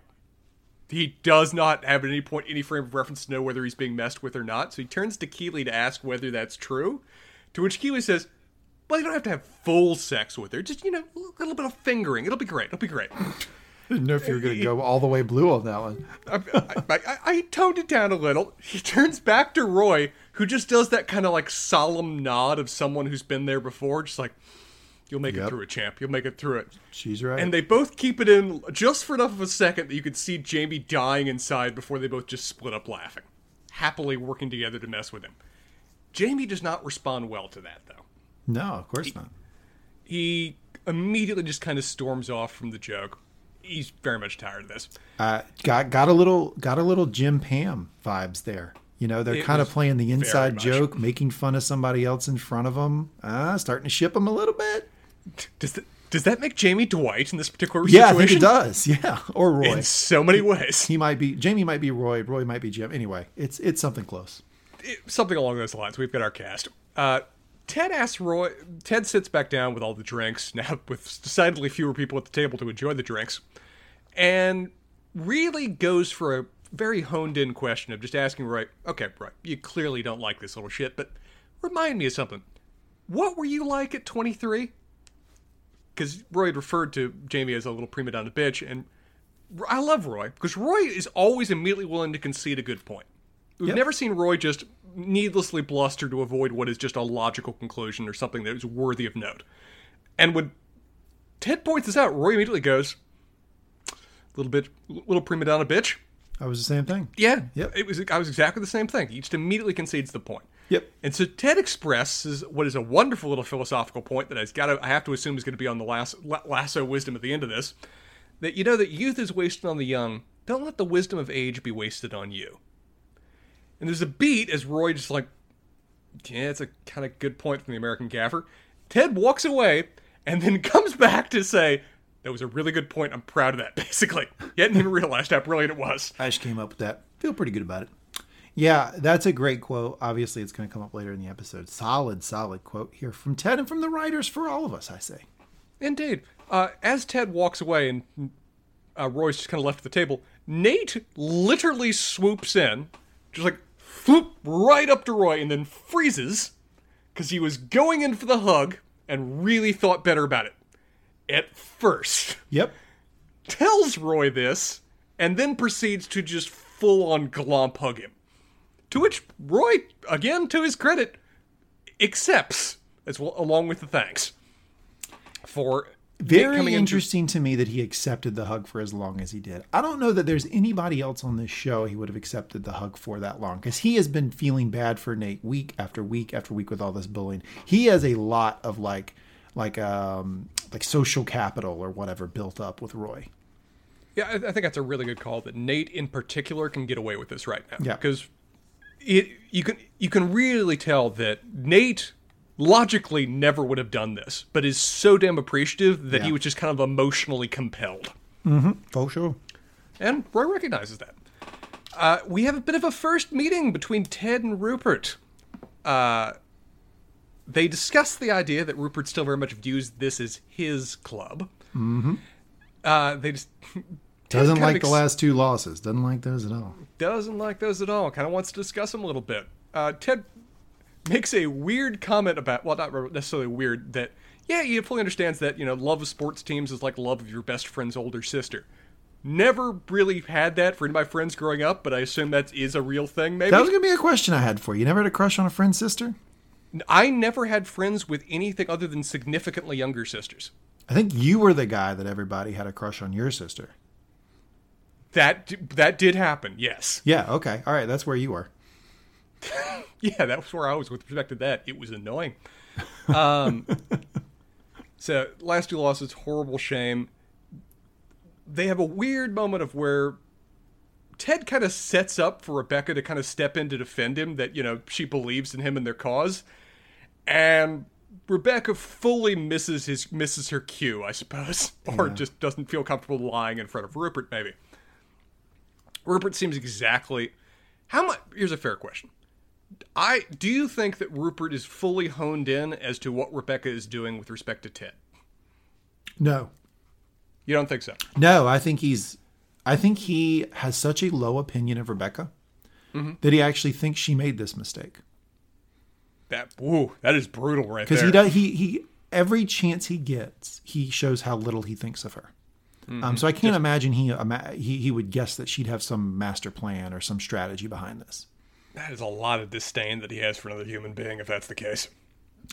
he does not have at any point any frame of reference to know whether he's being messed with or not. So he turns to Keely to ask whether that's true. To which Keely says, well, you don't have to have full sex with her. Just, you know, a little bit of fingering. It'll be great. It'll be great. I didn't know if you were going to go all the way blue on that one. I toned it down a little. He turns back to Roy, who just does that kind of like solemn nod of someone who's been there before. Just like, you'll make it through it, champ. You'll make it through it. She's right. And they both keep it in just for enough of a second that you could see Jamie dying inside before they both just split up laughing, happily working together to mess with him. Jamie does not respond well to that, though. No, of course not. He immediately just kind of storms off from the joke. He's very much tired of this. Got a little Jim Pam vibes there. You know, they're kind of playing the inside joke, making fun of somebody else in front of them. Starting to ship them a little bit. Does that make Jamie Dwight in this particular situation? Yeah, I think it does. Yeah, or Roy. In so many ways, Jamie might be Roy. Roy might be Jim. Anyway, it's something close. Something along those lines. We've got our cast. Ted asks Roy. Ted sits back down with all the drinks, now with decidedly fewer people at the table to enjoy the drinks, and really goes for a very honed-in question of just asking Roy, okay, Roy, you clearly don't like this little shit, but remind me of something. What were you like at 23? Because Roy had referred to Jamie as a little prima donna bitch, and I love Roy, because Roy is always immediately willing to concede a good point. We've never seen Roy just needlessly bluster to avoid what is just a logical conclusion or something that is worthy of note. And when Ted points this out, Roy immediately goes, little prima donna bitch. I was the same thing. Yeah. Yep. I was exactly the same thing. He just immediately concedes the point. Yep. And so Ted expresses what is a wonderful little philosophical point that I have to assume is going to be on the lasso wisdom at the end of this, that you know that youth is wasted on the young. Don't let the wisdom of age be wasted on you. And there's a beat as Roy just like, yeah, it's a kind of good point from the American Gaffer. Ted walks away and then comes back to say, that was a really good point. I'm proud of that, basically. You hadn't even realized how brilliant it was. I just came up with that. Feel pretty good about it. Yeah, that's a great quote. Obviously, it's going to come up later in the episode. Solid quote here from Ted and from the writers for all of us, I say. Indeed. As Ted walks away and Roy's just kind of left at the table, Nate literally swoops in, just like, floop right up to Roy and then freezes because he was going in for the hug and really thought better about it at first. Yep. Tells Roy this and then proceeds to just full-on glomp hug him. To which Roy, again to his credit, accepts as well, along with the thanks. For very interesting to me that he accepted the hug for as long as he did. I don't know that there's anybody else on this show he would have accepted the hug for that long, because he has been feeling bad for Nate week after week after week with all this bullying. He has a lot of like social capital or whatever built up with Roy. Yeah, I think that's a really good call that Nate in particular can get away with this right now. Yeah, because you can really tell that Nate logically never would have done this, but is so damn appreciative that he was just kind of emotionally compelled. Mm-hmm. For sure. And Roy recognizes that. We have a bit of a first meeting between Ted and Rupert. They discuss the idea that Rupert still very much views this as his club. Mm-hmm. They just... Doesn't like the last two losses. Doesn't like those at all. Doesn't like those at all. Kind of wants to discuss them a little bit. Ted makes a weird comment about, well, not necessarily weird, that, yeah, he fully understands that, you know, love of sports teams is like love of your best friend's older sister. Never really had that for any of my friends growing up, but I assume that is a real thing, maybe. That was going to be a question I had for you. You never had a crush on a friend's sister? I never had friends with anything other than significantly younger sisters. I think you were the guy that everybody had a crush on your sister. That did happen, yes. Yeah, okay. All right, that's where you were. Yeah, that was where I was with respect to that. It was annoying. So, last two losses, horrible shame. They have a weird moment of where Ted kind of sets up for Rebecca to kind of step in to defend him, that, you know, she believes in him and their cause. And Rebecca fully misses her cue, I suppose, or just doesn't feel comfortable lying in front of Rupert, maybe. Rupert seems exactly... How much? Here's a fair question. Do you think that Rupert is fully honed in as to what Rebecca is doing with respect to Ted? No. You don't think so? No, I think he has such a low opinion of Rebecca that he actually thinks she made this mistake. That is brutal right there. Because he every chance he gets, he shows how little he thinks of her. Mm-hmm. So I can't imagine he would guess that she'd have some master plan or some strategy behind this. That is a lot of disdain that he has for another human being, if that's the case.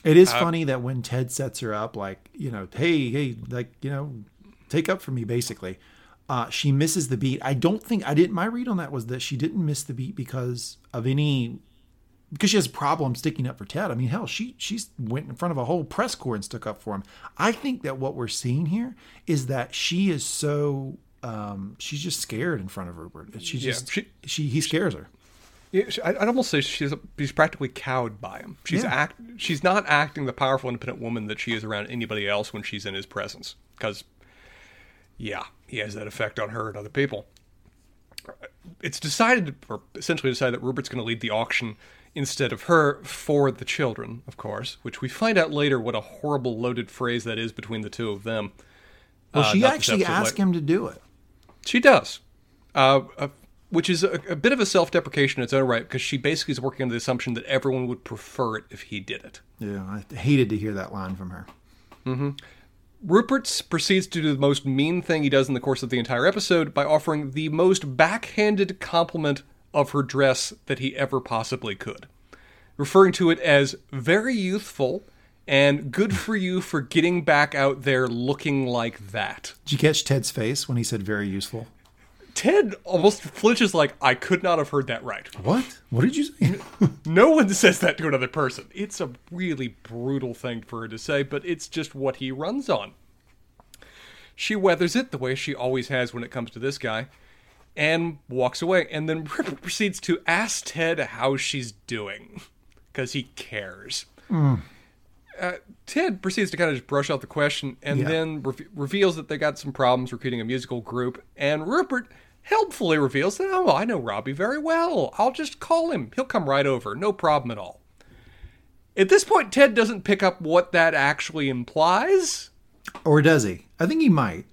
It is funny that when Ted sets her up, like, you know, hey, like, you know, take up for me, basically. She misses the beat. My read on that was that she didn't miss the beat because she has a problem sticking up for Ted. I mean, hell, she went in front of a whole press corps and stuck up for him. I think that what we're seeing here is that she is so she's just scared in front of Rupert. He scares her. Yeah, I'd almost say she's practically cowed by him. She's not acting the powerful, independent woman that she is around anybody else when she's in his presence. Because, yeah, he has that effect on her and other people. It's essentially decided that Rupert's going to lead the auction instead of her for the children, of course, which we find out later what a horrible loaded phrase that is between the two of them. Well, she actually asked him to do it. She does, which is a bit of a self-deprecation in its own right, because she basically is working under the assumption that everyone would prefer it if he did it. Yeah, I hated to hear that line from her. Mm-hmm. Rupert proceeds to do the most mean thing he does in the course of the entire episode by offering the most backhanded compliment of her dress that he ever possibly could, referring to it as very youthful and good for you for getting back out there looking like that. Did you catch Ted's face when he said very useful? Ted almost flinches like, I could not have heard that right. What? What did you say? No one says that to another person. It's a really brutal thing for her to say, but it's just what he runs on. She weathers it the way she always has when it comes to this guy and walks away. And then Rupert proceeds to ask Ted how she's doing because he cares. Mm. Ted proceeds to kind of just brush out the question and then reveals that they got some problems recruiting a musical group. And Rupert helpfully reveals that, oh, I know Robbie very well. I'll just call him. He'll come right over. No problem at all. At this point, Ted doesn't pick up what that actually implies. Or does he? I think he might.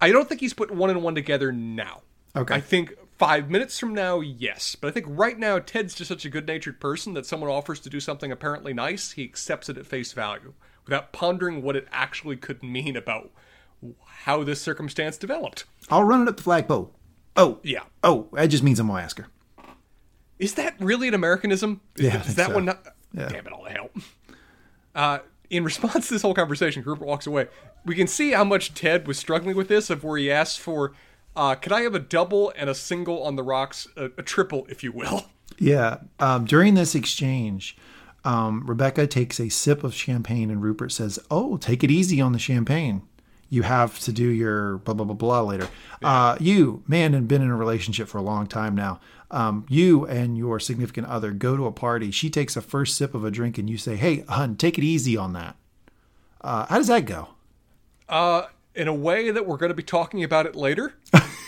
I don't think he's put one and one together now. Okay. I think 5 minutes from now, yes. But I think right now, Ted's just such a good-natured person that someone offers to do something apparently nice, he accepts it at face value without pondering what it actually could mean about how this circumstance developed. I'll run it up the flagpole. Oh, yeah. Oh, that just means I'm going to ask her. Is that really an Americanism? Yeah. Damn it all to hell. In response to this whole conversation, Rupert walks away. We can see how much Ted was struggling with this, of where he asks for... could I have a double and a single on the rocks, a triple, if you will? Yeah. During this exchange, Rebecca takes a sip of champagne and Rupert says, oh, take it easy on the champagne. You have to do your blah, blah, blah, blah later. Yeah. Have been in a relationship for a long time now. You and your significant other go to a party. She takes a first sip of a drink and you say, hey, hun, take it easy on that. How does that go? In a way that we're going to be talking about it later.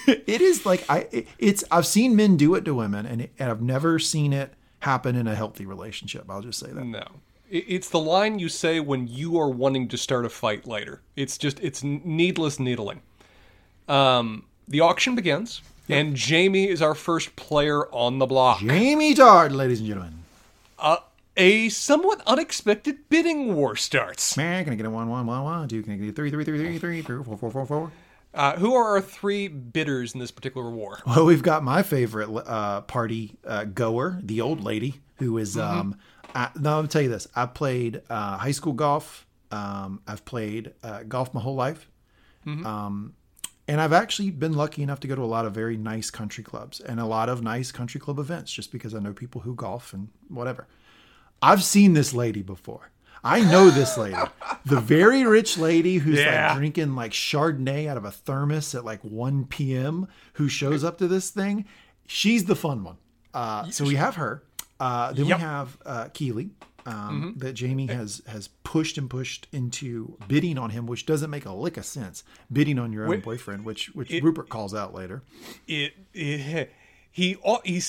It is like I've seen men do it to women, and I've never seen it happen in a healthy relationship. I'll just say that. No, it's the line you say when you are wanting to start a fight later. It's just, it's needless needling. The auction begins, and Jamie is our first player on the block. Jamie Dard, ladies and gentlemen. A somewhat unexpected bidding war starts. Man, can I get a 1, 1, 1, 1, 2? Can I get a 3, 3, 3, 3, 3, 4, 4, 4, 4? Who are our three bidders in this particular war? Well, we've got my favorite party goer, the old lady, who is... Mm-hmm. Now, I'll tell you this. I played high school golf. I've played golf my whole life. Mm-hmm. And I've actually been lucky enough to go to a lot of very nice country clubs and a lot of nice country club events just because I know people who golf and whatever. I've seen this lady before. I know this lady. The very rich lady who's like drinking like Chardonnay out of a thermos at like 1 p.m. who shows up to this thing. She's the fun one. So we have her. Then we have Keely that Jamie has pushed into bidding on him, which doesn't make a lick of sense. Bidding on your own boyfriend, which Rupert calls out later. He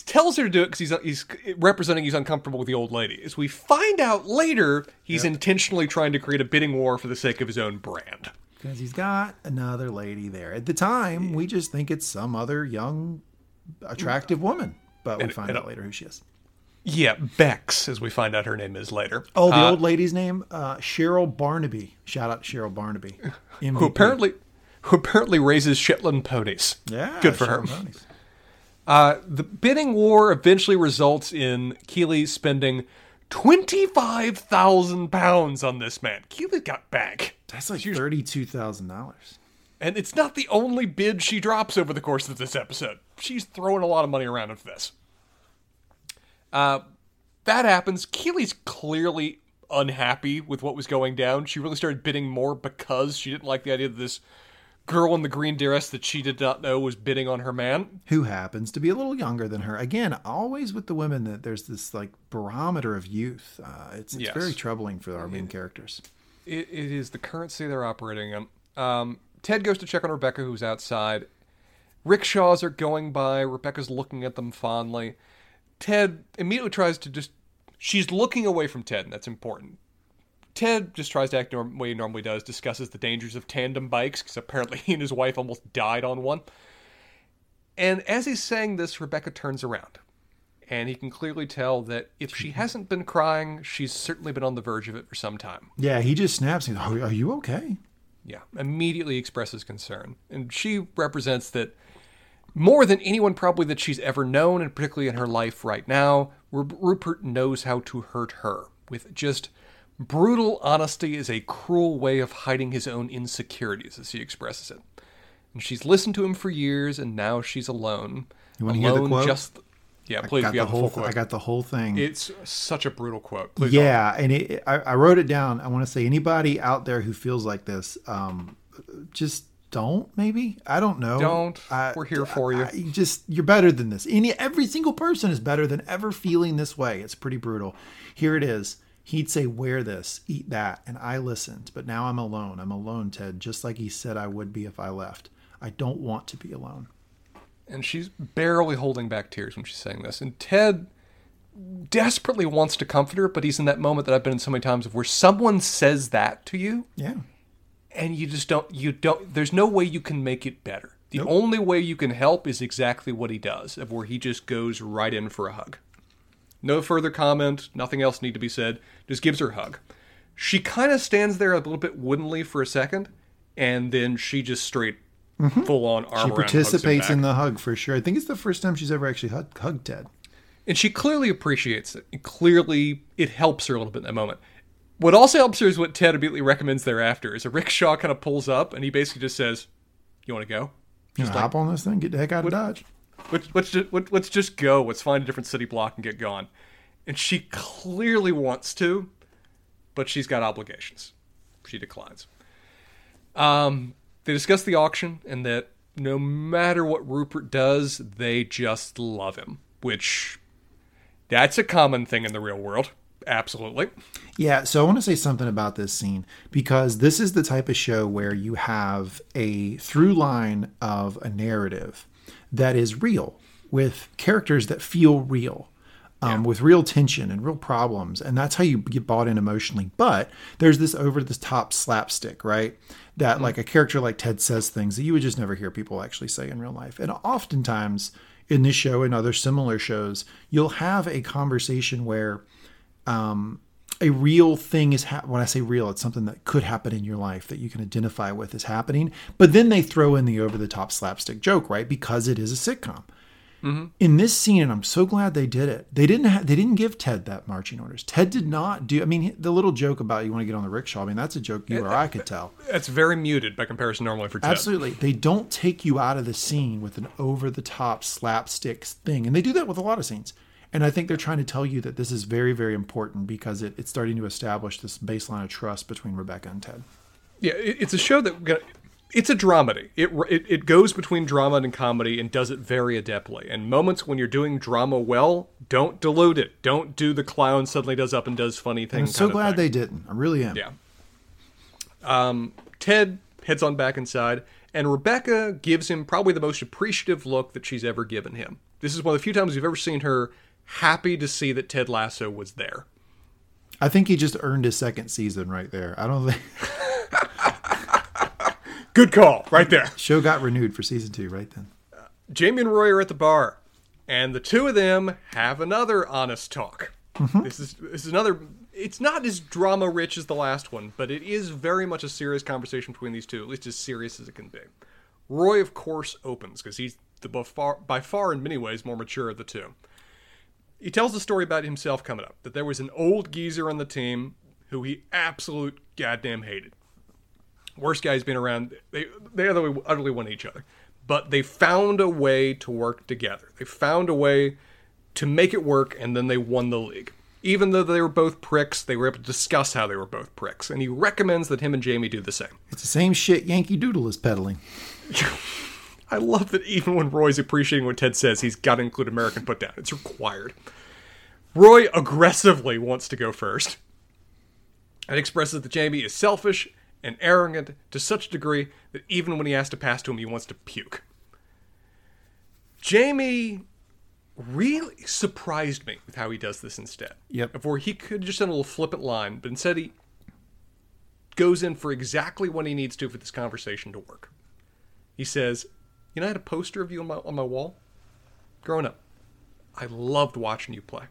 tells her to do it because he's representing he's uncomfortable with the old lady. As we find out later, he's intentionally trying to create a bidding war for the sake of his own brand. Because he's got another lady there. At the time, we just think it's some other young, attractive woman. But we find out later who she is. Yeah, Bex, as we find out her name is later. Oh, the old lady's name? Cheryl Barnaby. Shout out to Cheryl Barnaby. MVP. Who apparently raises Shetland ponies. Yeah. Good for Shetland her. Ponies. The bidding war eventually results in Keeley spending £25,000 on this man. Keeley got back. That's like $32,000. And it's not the only bid she drops over the course of this episode. She's throwing a lot of money around for this. That happens. Keeley's clearly unhappy with what was going down. She really started bidding more because she didn't like the idea that this girl in the green dress that she did not know was bidding on her man, who happens to be a little younger than her. Again, always with the women that there's this like barometer of youth. It's very troubling for our main characters. It is the currency they're operating in. Ted goes to check on Rebecca, who's outside. Rickshaws are going by. Rebecca's looking at them fondly. Ted immediately tries to just... She's looking away from Ted, and that's important. Ted just tries to act the way he normally does, discusses the dangers of tandem bikes, because apparently he and his wife almost died on one. And as he's saying this, Rebecca turns around. And he can clearly tell that if she hasn't been crying, she's certainly been on the verge of it for some time. Yeah, he just snaps and goes, "Are you okay?" Yeah, immediately expresses concern. And she represents that more than anyone probably that she's ever known, and particularly in her life right now, Rupert knows how to hurt her with just... Brutal honesty is a cruel way of hiding his own insecurities, as he expresses it. And she's listened to him for years, and now she's alone. You want to hear the quote? Please. I got the whole thing. It's such a brutal quote. Please don't. And I wrote it down. I want to say anybody out there who feels like this, just don't. Maybe I don't know. Don't. We're here for you. You're better than this. Every single person is better than ever feeling this way. It's pretty brutal. Here it is. He'd say, wear this, eat that, and I listened. But now I'm alone. I'm alone, Ted, just like he said I would be if I left. I don't want to be alone. And she's barely holding back tears when she's saying this. And Ted desperately wants to comfort her, but he's in that moment that I've been in so many times of where someone says that to you. Yeah. And you just don't, there's no way you can make it better. The only way you can help is exactly what he does, of where he just goes right in for a hug. No further comment. Nothing else need to be said. Just gives her a hug. She kind of stands there a little bit woodenly for a second, and then she just straight full-on arm around. She participates in the hug for sure. I think it's the first time she's ever actually hugged Ted. And she clearly appreciates it. And clearly, it helps her a little bit in that moment. What also helps her is what Ted immediately recommends thereafter, is a rickshaw kind of pulls up, and he basically just says, "You want to go? Just hop on this thing? Get the heck out of Dodge. Let's just go. Let's find a different city block and get gone." And she clearly wants to, but she's got obligations. She declines. They discuss the auction and that no matter what Rupert does, they just love him, which that's a common thing in the real world. Absolutely. Yeah, so I want to say something about this scene, because this is the type of show where you have a through line of a narrative that is real, with characters that feel real, with real tension and real problems. And that's how you get bought in emotionally. But there's this over the top slapstick, right? That like a character like Ted says things that you would just never hear people actually say in real life. And oftentimes in this show and other similar shows, you'll have a conversation where a real thing is when I say real, it's something that could happen in your life that you can identify with is happening. But then they throw in the over the top slapstick joke, right? Because it is a sitcom. Mm-hmm. In this scene, and I'm so glad they did it, they didn't give Ted that marching orders. Ted did not do, I mean, the little joke about you want to get on the rickshaw, I mean, that's a joke you or I could tell. That's very muted by comparison normally for Ted. Absolutely. They don't take you out of the scene with an over-the-top slapstick thing. And they do that with a lot of scenes. And I think they're trying to tell you that this is very, very important because it's starting to establish this baseline of trust between Rebecca and Ted. Yeah, it's a show that... It's a dramedy. It goes between drama and comedy and does it very adeptly. And moments when you're doing drama well, don't dilute it. Don't do the clown suddenly does up and does funny things. And I'm so glad they didn't. I really am. Yeah. Ted heads on back inside, and Rebecca gives him probably the most appreciative look that she's ever given him. This is one of the few times you've ever seen her happy to see that Ted Lasso was there. I think he just earned his second season right there. I don't think... Good call, right there. Show got renewed for season 2 right then. Jamie and Roy are at the bar, and the two of them have another honest talk. Mm-hmm. This is another. It's not as drama rich as the last one, but it is very much a serious conversation between these two, at least as serious as it can be. Roy, of course, opens because he's the by far in many ways more mature of the two. He tells the story about himself coming up, that there was an old geezer on the team who he absolute goddamn hated. Worst guys being around, they utterly want each other. But they found a way to work together. They found a way to make it work, and then they won the league. Even though they were both pricks, they were able to discuss how they were both pricks. And he recommends that him and Jamie do the same. It's the same shit Yankee Doodle is peddling. I love that even when Roy's appreciating what Ted says, he's got to include American put-down. It's required. Roy aggressively wants to go first. And expresses that Jamie is selfish and arrogant to such a degree that even when he has to pass to him, he wants to puke. Jamie really surprised me with how he does this instead. Yep. Before he could just send a little flippant line, but instead he goes in for exactly what he needs to for this conversation to work. He says, you know, I had a poster of you on my wall growing up. I loved watching you play.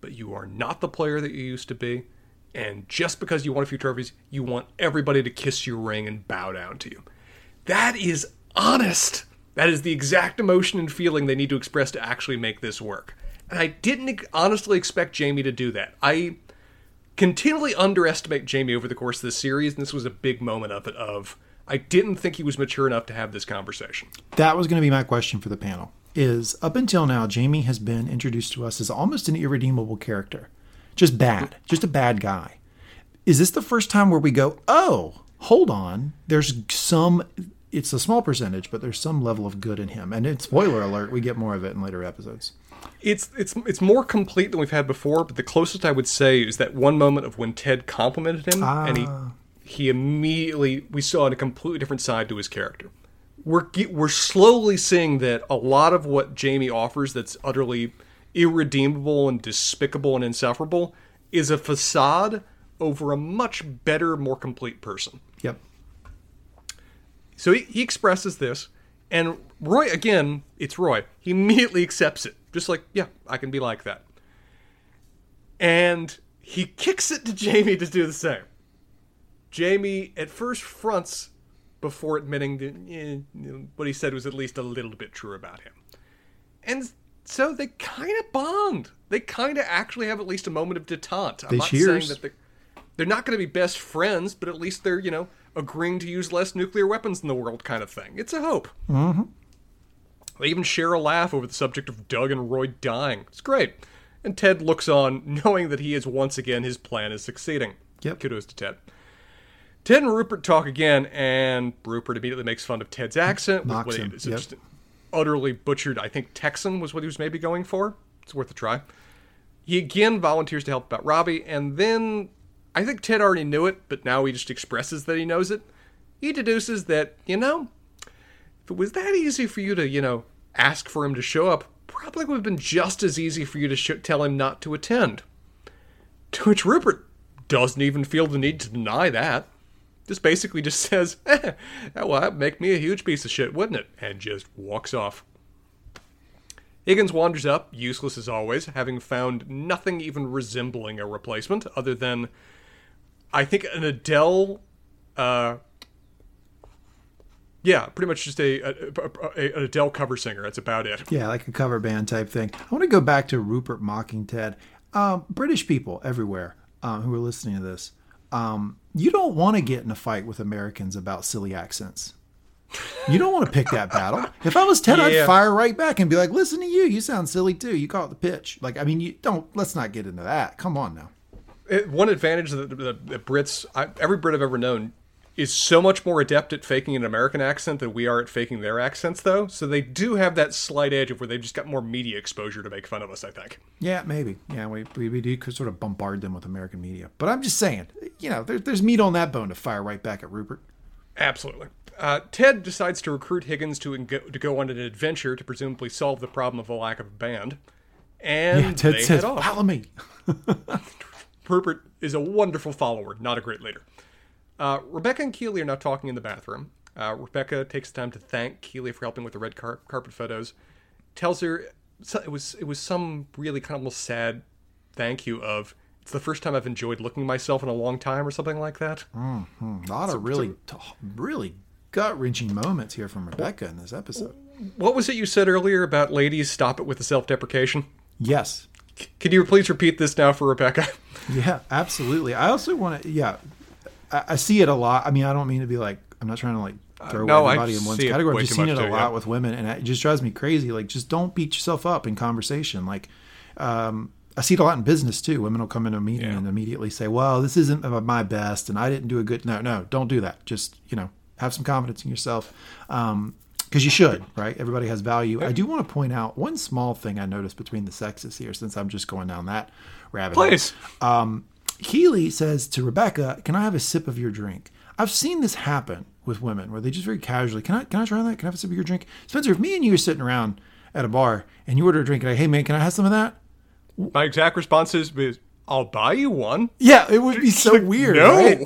But you are not the player that you used to be. And just because you won a few trophies, you want everybody to kiss your ring and bow down to you. That is honest. That is the exact emotion and feeling they need to express to actually make this work. And I didn't honestly expect Jamie to do that. I continually underestimate Jamie over the course of this series, and this was a big moment of it, of I didn't think he was mature enough to have this conversation. That was going to be my question for the panel, is up until now, Jamie has been introduced to us as almost an irredeemable character. Just bad. Just a bad guy. Is this the first time where we go, oh, hold on. There's some, it's a small percentage, but there's some level of good in him. And it's, spoiler alert, we get more of it in later episodes. It's more complete than we've had before, but the closest I would say is that one moment of when Ted complimented him, and he immediately, we saw a completely different side to his character. We're slowly seeing that a lot of what Jamie offers that's utterly irredeemable and despicable and insufferable is a facade over a much better, more complete person. Yep. So he expresses this, and Roy, again, it's Roy. He immediately accepts it. Just like, yeah, I can be like that. And he kicks it to Jamie to do the same. Jamie at first fronts before admitting that what he said was at least a little bit true about him. And so they kind of bond. They kind of actually have at least a moment of detente. I'm not saying that they're not going to be best friends, but at least they're, you know, agreeing to use less nuclear weapons in the world kind of thing. It's a hope. Mm-hmm. They even share a laugh over the subject of Doug and Roy dying. It's great. And Ted looks on, knowing that he is once again, his plan is succeeding. Yep. Kudos to Ted. Ted and Rupert talk again, and Rupert immediately makes fun of Ted's accent. Knocks him. It's just utterly butchered. I think Texan was what he was maybe going for. It's worth a try. He again volunteers to help out Robbie, and then I think Ted already knew it, but now he just expresses that he knows it. He deduces that, you know, if it was that easy for you to, you know, ask for him to show up, probably would have been just as easy for you to tell him not to attend. To which Rupert doesn't even feel the need to deny that. Just basically just says, that would make me a huge piece of shit, wouldn't it? And just walks off. Higgins wanders up, useless as always, having found nothing even resembling a replacement, other than, I think, an Adele, pretty much just an Adele cover singer. That's about it. Yeah, like a cover band type thing. I want to go back to Rupert mocking Ted. British people everywhere who are listening to this, you don't want to get in a fight with Americans about silly accents. You don't want to pick that battle. If I was Ted, I'd fire right back and be like, listen to you. You sound silly too. You call it the pitch. Like, I mean, let's not get into that. Come on now. One advantage that the Brits, every Brit I've ever known, is so much more adept at faking an American accent than we are at faking their accents, though. So they do have that slight edge of where they've just got more media exposure to make fun of us, I think. Yeah, maybe. Yeah, we do sort of bombard them with American media. But I'm just saying, you know, there's meat on that bone to fire right back at Rupert. Absolutely. Ted decides to recruit Higgins to go on an adventure to presumably solve the problem of a lack of a band. And Ted they says, head off. Follow me. Rupert is a wonderful follower, not a great leader. Rebecca and Keeley are now talking in the bathroom. Rebecca takes the time to thank Keeley for helping with the red carpet photos. Tells her it was some really kind of almost sad thank you of, it's the first time I've enjoyed looking at myself in a long time, or something like that. Mm-hmm. A lot of really gut-wrenching moments here from Rebecca in this episode. What was it you said earlier about ladies stop it with the self-deprecation? Yes. Can you please repeat this now for Rebecca? Yeah, absolutely. I also want to, I see it a lot. I mean, I don't mean to be like, I'm not trying to like throw everybody in one category. I've just seen it a lot with women, and it just drives me crazy. Like, just don't beat yourself up in conversation. Like, I see it a lot in business too. Women will come into a meeting and immediately say, well, this isn't my best and I didn't do a good, no, don't do that. Just, have some confidence in yourself. Because you should, right? Everybody has value. I do want to point out one small thing I noticed between the sexes here, since I'm just going down that rabbit hole. Please. Keeley says to Rebecca, can I have a sip of your drink? I've seen this happen with women where they just very casually, can I try that? Can I have a sip of your drink? Spencer, if me and you are sitting around at a bar and you order a drink and I, hey man, can I have some of that? My exact response is, I'll buy you one. Yeah, it would be so weird. No. Right?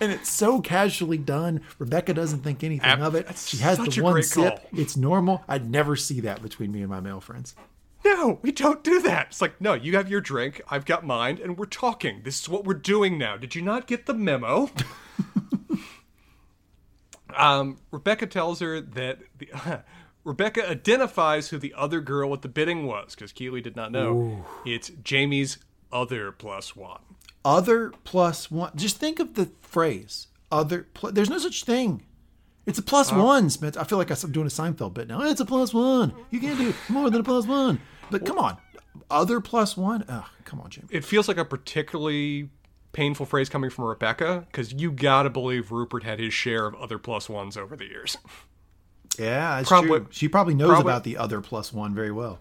And it's so casually done. Rebecca doesn't think anything of it. She has the one sip. It's normal. I'd never see that between me and my male friends. No, we don't do that. It's like, no, you have your drink, I've got mine, and we're talking. This is what we're doing now. Did you not get the memo? Rebecca tells her that... Rebecca identifies who the other girl at the bidding was, because Keeley did not know. Ooh. It's Jamie's other plus one. Other plus one. Just think of the phrase. There's no such thing. It's a plus one, Smith. I feel like I'm doing a Seinfeld bit now. It's a plus one. You can't do more than a plus one. But come on. Other plus one? Ugh, come on, Jimmy. It feels like a particularly painful phrase coming from Rebecca, because you got to believe Rupert had his share of other plus ones over the years. Yeah, that's true. She probably knows about the other plus one very well.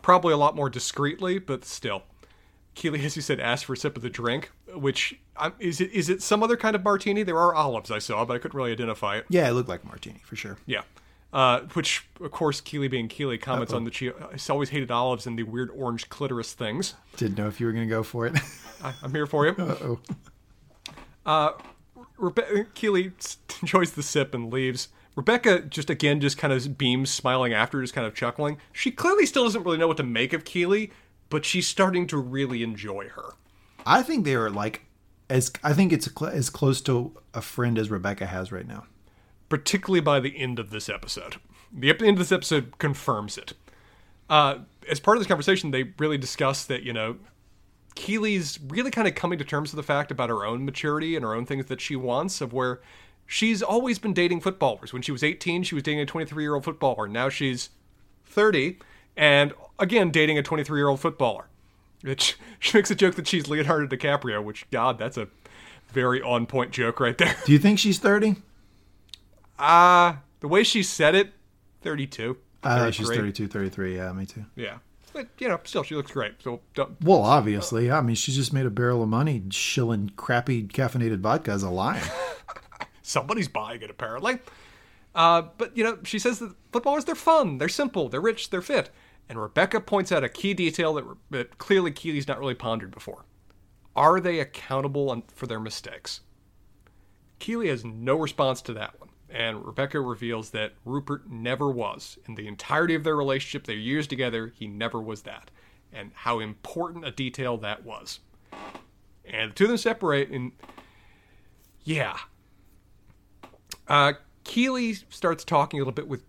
Probably a lot more discreetly, but still. Keeley, as you said, asked for a sip of the drink, which, is it some other kind of martini? There are olives I saw, but I couldn't really identify it. Yeah, it looked like a martini, for sure. Yeah. Which, of course, Keeley being Keeley comments on that she always hated olives and the weird orange clitoris things. Didn't know if you were going to go for it. I'm here for you. Uh-oh. Keeley enjoys the sip and leaves. Rebecca just kind of beams, smiling after, just kind of chuckling. She clearly still doesn't really know what to make of Keeley, but she's starting to really enjoy her. I think they are as close to a friend as Rebecca has right now. Particularly by the end of this episode. The end of this episode confirms it. As part of this conversation, they really discuss that, Keeley's really kind of coming to terms with the fact about her own maturity and her own things that she wants, of where... she's always been dating footballers. When she was 18, she was dating a 23-year-old footballer. Now she's 30, and again, dating a 23-year-old footballer. She makes a joke that she's Leonardo DiCaprio, which, God, that's a very on-point joke right there. Do you think she's 30? The way she said it, 32. She's 32, 33, yeah, me too. Yeah. but you know, still she looks great. So don't. Well, obviously, I mean, she just made a barrel of money shilling crappy caffeinated vodka as a lion. Somebody's buying it apparently. But you know, she says that footballers, they're fun, they're simple, they're rich, they're fit. And Rebecca points out a key detail that clearly Keely's not really pondered before. Are they accountable for their mistakes? Keely has no response to that one. And Rebecca reveals that Rupert never was. In the entirety of their relationship, their years together, he never was that. And how important a detail that was. And the two of them separate, and yeah. Keely starts talking a little bit with,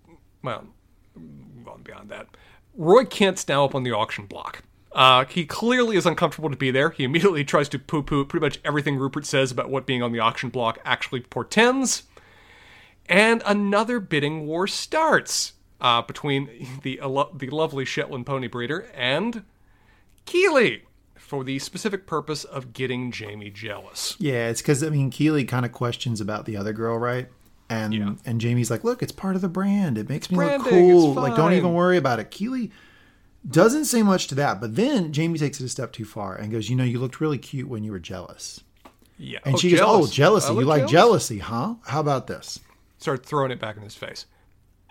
well beyond that. Roy Kent's now up on the auction block. He clearly is uncomfortable to be there. He immediately tries to poo-poo pretty much everything Rupert says about what being on the auction block actually portends. And another bidding war starts between the lovely Shetland pony breeder and Keely for the specific purpose of getting Jamie jealous. Yeah, it's because, I mean, Keely kind of questions about the other girl, right? And yeah. And Jamie's like, look, it's part of the brand. It makes me look cool. Like, don't even worry about it. Keely doesn't say much to that. But then Jamie takes it a step too far and goes, you know, you looked really cute when you were jealous. Yeah. And she goes, oh, jealousy. You like jealousy, huh? How about this? Started throwing it back in his face.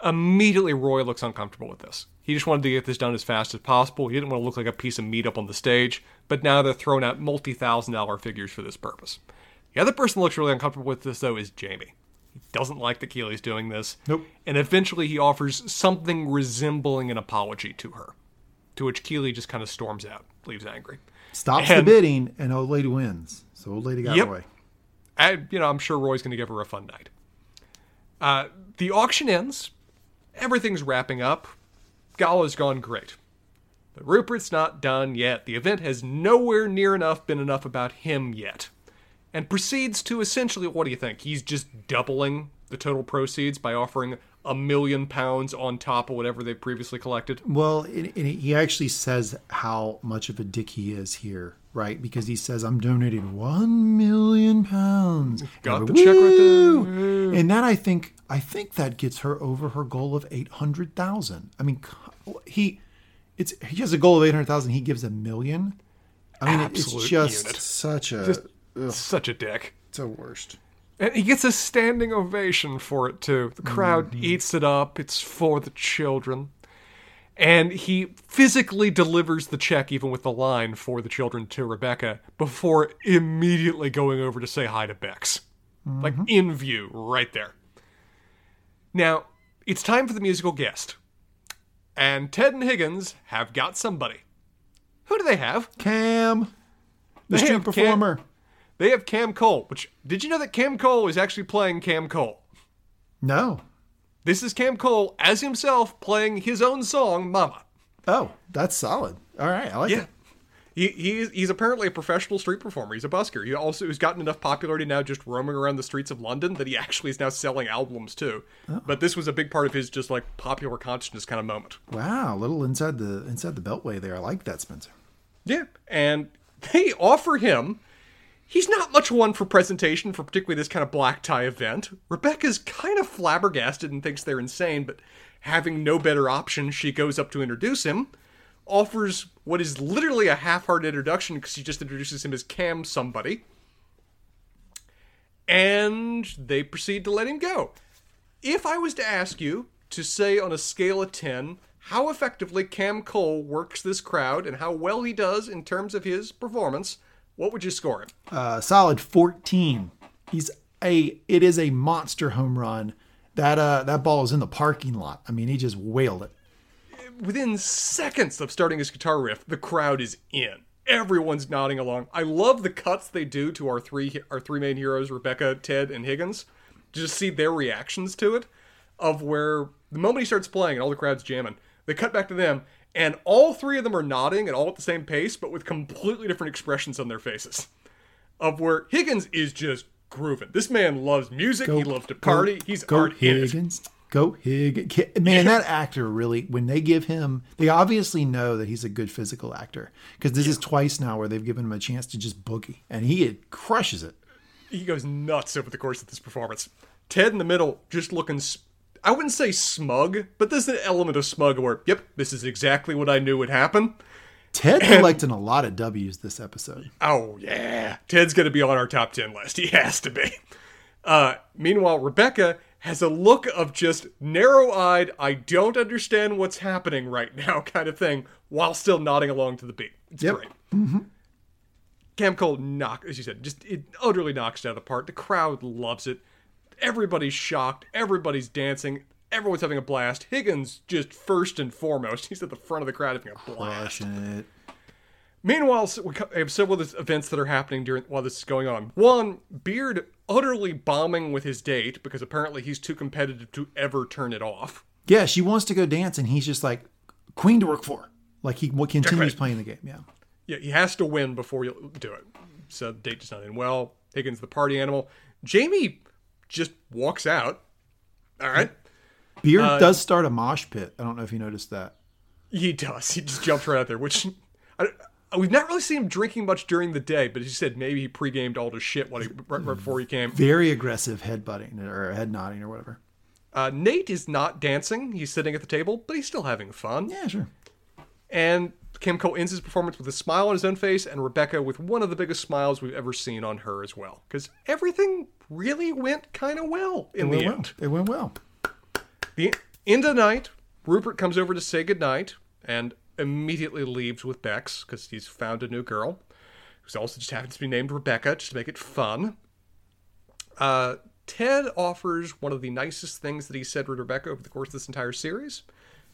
Immediately, Roy looks uncomfortable with this. He just wanted to get this done as fast as possible. He didn't want to look like a piece of meat up on the stage. But now they're throwing out multi-thousand-dollar figures for this purpose. The other person who looks really uncomfortable with this, though, is Jamie. Doesn't like that Keely's doing this. Nope. And eventually he offers something resembling an apology to her, to which Keely just kind of storms out, leaves angry. Stops the bidding, and old lady wins. So old lady got away. I'm sure Roy's going to give her a fun night. The auction ends. Everything's wrapping up. Gala's gone great. But Rupert's not done yet. The event has nowhere near enough been enough about him yet. And proceeds to essentially, what do you think? He's just doubling the total proceeds by offering £1 million on top of whatever they previously collected. Well, and he actually says how much of a dick he is here, right? Because he says, I'm donating £1 million. Got the check right there. And that, I think that gets her over her goal of 800,000. I mean, he has a goal of 800,000. He gives $1 million. I mean, absolute it's just unit. Such a dick. It's the worst. And he gets a standing ovation for it, too. The crowd eats it up. It's for the children. And he physically delivers the check, even with the line for the children, to Rebecca, before immediately going over to say hi to Bex. Mm-hmm. Like, in view, right there. Now, it's time for the musical guest. And Ted and Higgins have got somebody. Who do they have? Cam. The street performer. They have Cam Cole, which, did you know that Cam Cole is actually playing Cam Cole? No. This is Cam Cole as himself playing his own song, Mama. Oh, that's solid. All right, I like it. He's apparently a professional street performer. He's a busker. He also has gotten enough popularity now just roaming around the streets of London that he actually is now selling albums too. Oh. But this was a big part of his just like popular consciousness kind of moment. Wow, a little inside the beltway there. I like that, Spencer. Yeah, and they offer him... He's not much one for presentation for particularly this kind of black tie event. Rebecca's kind of flabbergasted and thinks they're insane, but having no better option, she goes up to introduce him, offers what is literally a half-hearted introduction because she just introduces him as Cam somebody, and they proceed to let him go. If I was to ask you to say on a scale of 10 how effectively Cam Cole works this crowd and how well he does in terms of his performance... what would you score him? Solid 14. It is a monster home run. That ball is in the parking lot. I mean, he just wailed it. Within seconds of starting his guitar riff, the crowd is in. Everyone's nodding along. I love the cuts they do to our three main heroes, Rebecca, Ted, and Higgins. Just see their reactions to it. Of where the moment he starts playing and all the crowd's jamming, they cut back to them. And all three of them are nodding and all at the same pace, but with completely different expressions on their faces. Of where Higgins is just grooving. This man loves music. He loves to party. He's art Higgins. Go Higgins. Man, that actor really, when they give him, they obviously know that he's a good physical actor. Because this is twice now where they've given him a chance to just boogie. And he crushes it. He goes nuts over the course of this performance. Ted in the middle just looking I wouldn't say smug, but there's an element of smug where, yep, this is exactly what I knew would happen. Ted collecting a lot of W's this episode. Oh, yeah. Ted's going to be on our top 10 list. He has to be. Meanwhile, Rebecca has a look of just narrow-eyed, I don't understand what's happening right now kind of thing, while still nodding along to the beat. It's great. Mm-hmm. Cam Cole knocks, as you said, just it utterly knocks it out of the park. The crowd loves it. Everybody's shocked. Everybody's dancing. Everyone's having a blast. Higgins just first and foremost. He's at the front of the crowd having a blast. Crushing it. Meanwhile, we have several of the events that are happening while this is going on. One, Beard utterly bombing with his date because apparently he's too competitive to ever turn it off. Yeah, she wants to go dance and he's just like, queen to work for. Like he continues playing the game, yeah. Yeah, he has to win before you do it. So the date does not end well. Higgins, the party animal. Jamie just walks out. All right. Beard does start a mosh pit. I don't know if you noticed that. He does. He just jumps right out there, which... We've not really seen him drinking much during the day, but as you said, maybe he pre-gamed all his shit right before he came. Very aggressive head-butting or head-nodding or whatever. Nate is not dancing. He's sitting at the table, but he's still having fun. Yeah, sure. And Cam Cole ends his performance with a smile on his own face and Rebecca with one of the biggest smiles we've ever seen on her as well. Because everything really went kind of well in the end. It went well. The end of the night, Rupert comes over to say goodnight and immediately leaves with Bex because he's found a new girl who's also just happens to be named Rebecca just to make it fun. Ted offers one of the nicest things that he said to Rebecca over the course of this entire series,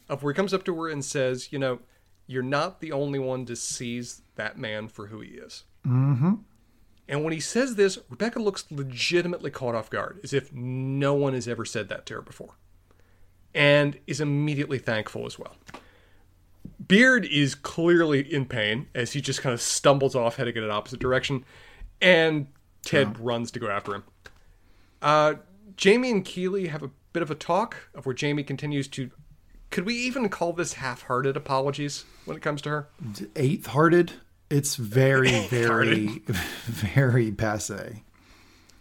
of where he comes up to her and says, you know, you're not the only one to seize that man for who he is. Mm-hmm. And when he says this, Rebecca looks legitimately caught off guard, as if no one has ever said that to her before, and is immediately thankful as well. Beard is clearly in pain as he just kind of stumbles off heading in an opposite direction, and Ted runs to go after him. Jamie and Keeley have a bit of a talk of where Jamie continues to, could we even call this half-hearted apologies when it comes to her? Eighth-hearted? It's very, very, very passé.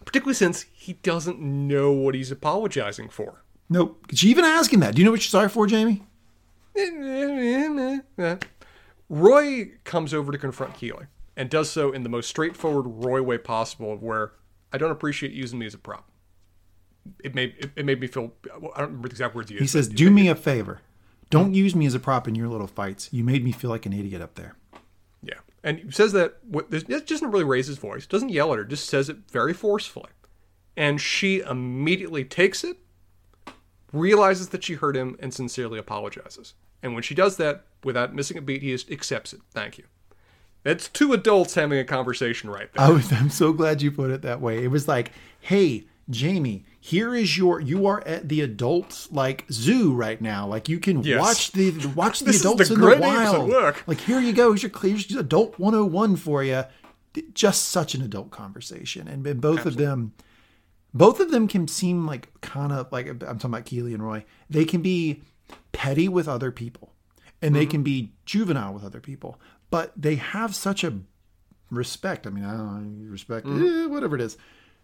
Particularly since he doesn't know what he's apologizing for. Nope. Did she even ask him that? Do you know what you're sorry for, Jamie? Roy comes over to confront Keeley and does so in the most straightforward Roy way possible, where I don't appreciate using me as a prop. It made me feel, I don't remember the exact words you used. He says, do me a favor. Don't use me as a prop in your little fights. You made me feel like an idiot up there. Yeah. And he says that, it doesn't really raise his voice, doesn't yell at her, just says it very forcefully. And she immediately takes it, realizes that she hurt him, and sincerely apologizes. And when she does that, without missing a beat, he just accepts it. Thank you. That's two adults having a conversation right there. I'm so glad you put it that way. It was like, hey, Jamie, here is you are at the adult like zoo right now. Like you can watch the adults in the wild. Like here you go. Here's your adult 101 for you. Just such an adult conversation. And both Absolutely. Of them. Both of them can seem like kind of like, I'm talking about Keeley and Roy. They can be petty with other people and they can be juvenile with other people, but they have such a respect. I mean, I don't know, respect, whatever it is,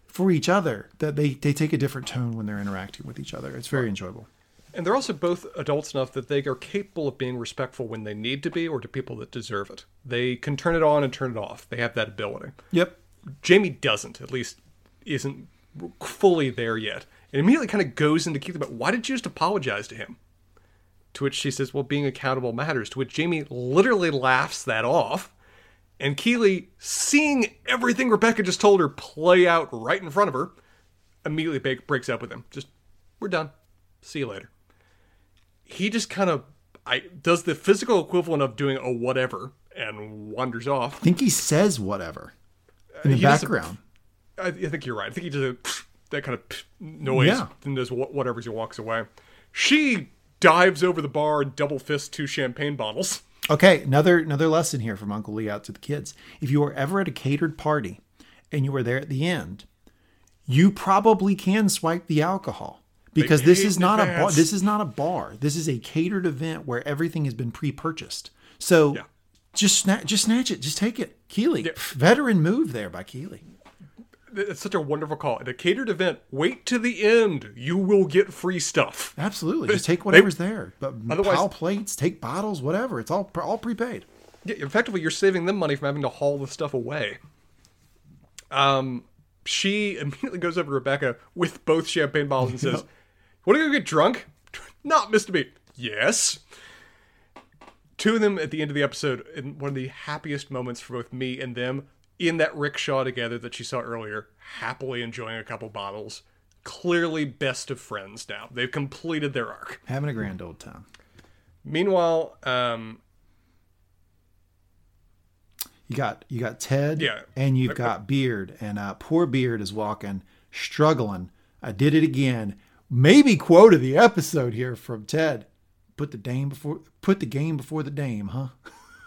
for each other that they take a different tone when they're interacting with each other. It's very enjoyable. And they're also both adults enough that they are capable of being respectful when they need to be or to people that deserve it. They can turn it on and turn it off. They have that ability. Yep. Jamie doesn't, at least isn't fully there yet, and immediately kind of goes into Keith about, why did you just apologize to him? To which she says, well, being accountable matters, to which Jamie literally laughs that off, and Keeley, seeing everything Rebecca just told her play out right in front of her, immediately breaks up with him. Just, we're done. See you later. He just kind of does the physical equivalent of doing a whatever and wanders off. I think he says whatever in the background. I think you're right. I think he does that kind of noise and does whatever as he walks away. She dives over the bar and double fists two champagne bottles. Okay, another lesson here from Uncle Lee out to the kids. If you are ever at a catered party and you are there at the end, you probably can swipe the alcohol because this is not a bar. This is a catered event where everything has been pre-purchased. So just snatch it. Just take it. Keeley. Veteran move there by Keeley. It's such a wonderful call. At a catered event, wait to the end. You will get free stuff. Absolutely. Just take whatever's there. Otherwise, pile plates, take bottles, whatever. It's all prepaid. Yeah, effectively, you're saving them money from having to haul the stuff away. She immediately goes over to Rebecca with both champagne bottles and says, "Want to go get drunk?" "Not, Mr. B." "Yes." Two of them at the end of the episode, in one of the happiest moments for both me and them, in that rickshaw together that she saw earlier, happily enjoying a couple bottles. Clearly best of friends now. They've completed their arc. Having a grand old time. Meanwhile, You got Ted, yeah, and you've got Beard, and poor Beard is walking, struggling. I did it again. Maybe quote of the episode here from Ted. Put the game before the dame, huh?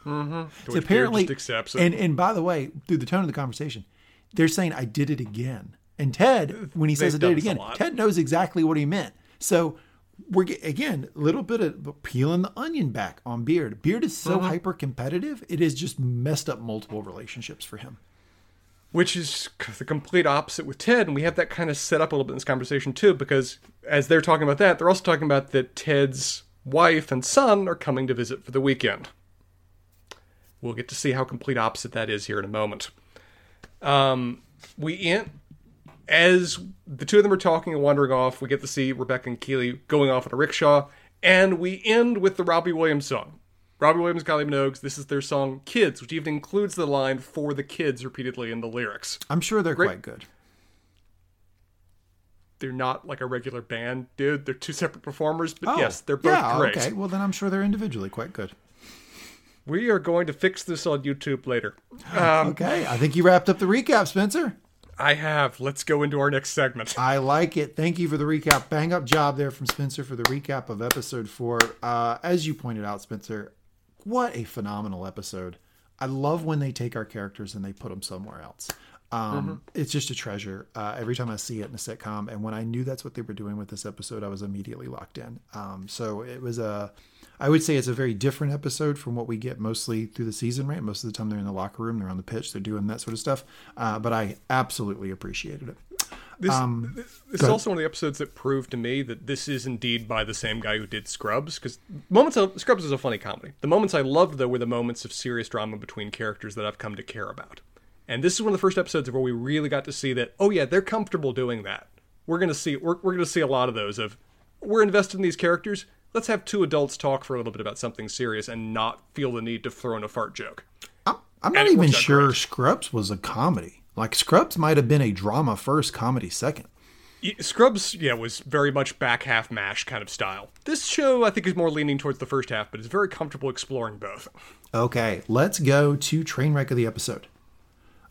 Mm-hmm. So apparently, just accepts it. And by the way, through the tone of the conversation, they're saying, "I did it again." And Ted, when he says, "I did it again," Ted knows exactly what he meant. So we're, again, a little bit of peeling the onion back on Beard. Beard is so hyper-competitive, it has just messed up multiple relationships for him. Which is the complete opposite with Ted, and we have that kind of set up a little bit in this conversation too, because as they're talking about that, they're also talking about that Ted's wife and son are coming to visit for the weekend. We'll get to see how complete opposite that is here in a moment. As the two of them are talking and wandering off, we get to see Rebecca and Keely going off on a rickshaw, and we end with the Robbie Williams song. Robbie Williams, Kylie Minogue, this is their song, Kids, which even includes the line "for the kids" repeatedly in the lyrics. I'm sure they're quite good. They're not like a regular band, dude. They're two separate performers, but yes, they're both great. Okay, well then I'm sure they're individually quite good. We are going to fix this on YouTube later. Okay, I think you wrapped up the recap, Spencer. I have. Let's go into our next segment. I like it. Thank you for the recap. Bang up job there from Spencer for the recap of episode 4. As you pointed out, Spencer, what a phenomenal episode. I love when they take our characters and they put them somewhere else. It's just a treasure every time I see it in a sitcom. And when I knew that's what they were doing with this episode, I was immediately locked in. So it was I would say it's a very different episode from what we get mostly through the season, right? Most of the time they're in the locker room, they're on the pitch, they're doing that sort of stuff. But I absolutely appreciated it. This is also one of the episodes that proved to me that this is indeed by the same guy who did Scrubs, because Scrubs is a funny comedy. The moments I loved, though, were the moments of serious drama between characters that I've come to care about. And this is one of the first episodes where we really got to see that, oh yeah, they're comfortable doing that. We're going to see a lot of those of, we're invested in these characters, let's have two adults talk for a little bit about something serious and not feel the need to throw in a fart joke. I'm not even sure Scrubs was a comedy. Like, Scrubs might have been a drama first, comedy second. Scrubs, yeah, was very much back half MASH kind of style. This show, I think, is more leaning towards the first half, but it's very comfortable exploring both. Okay, let's go to Trainwreck of the episode.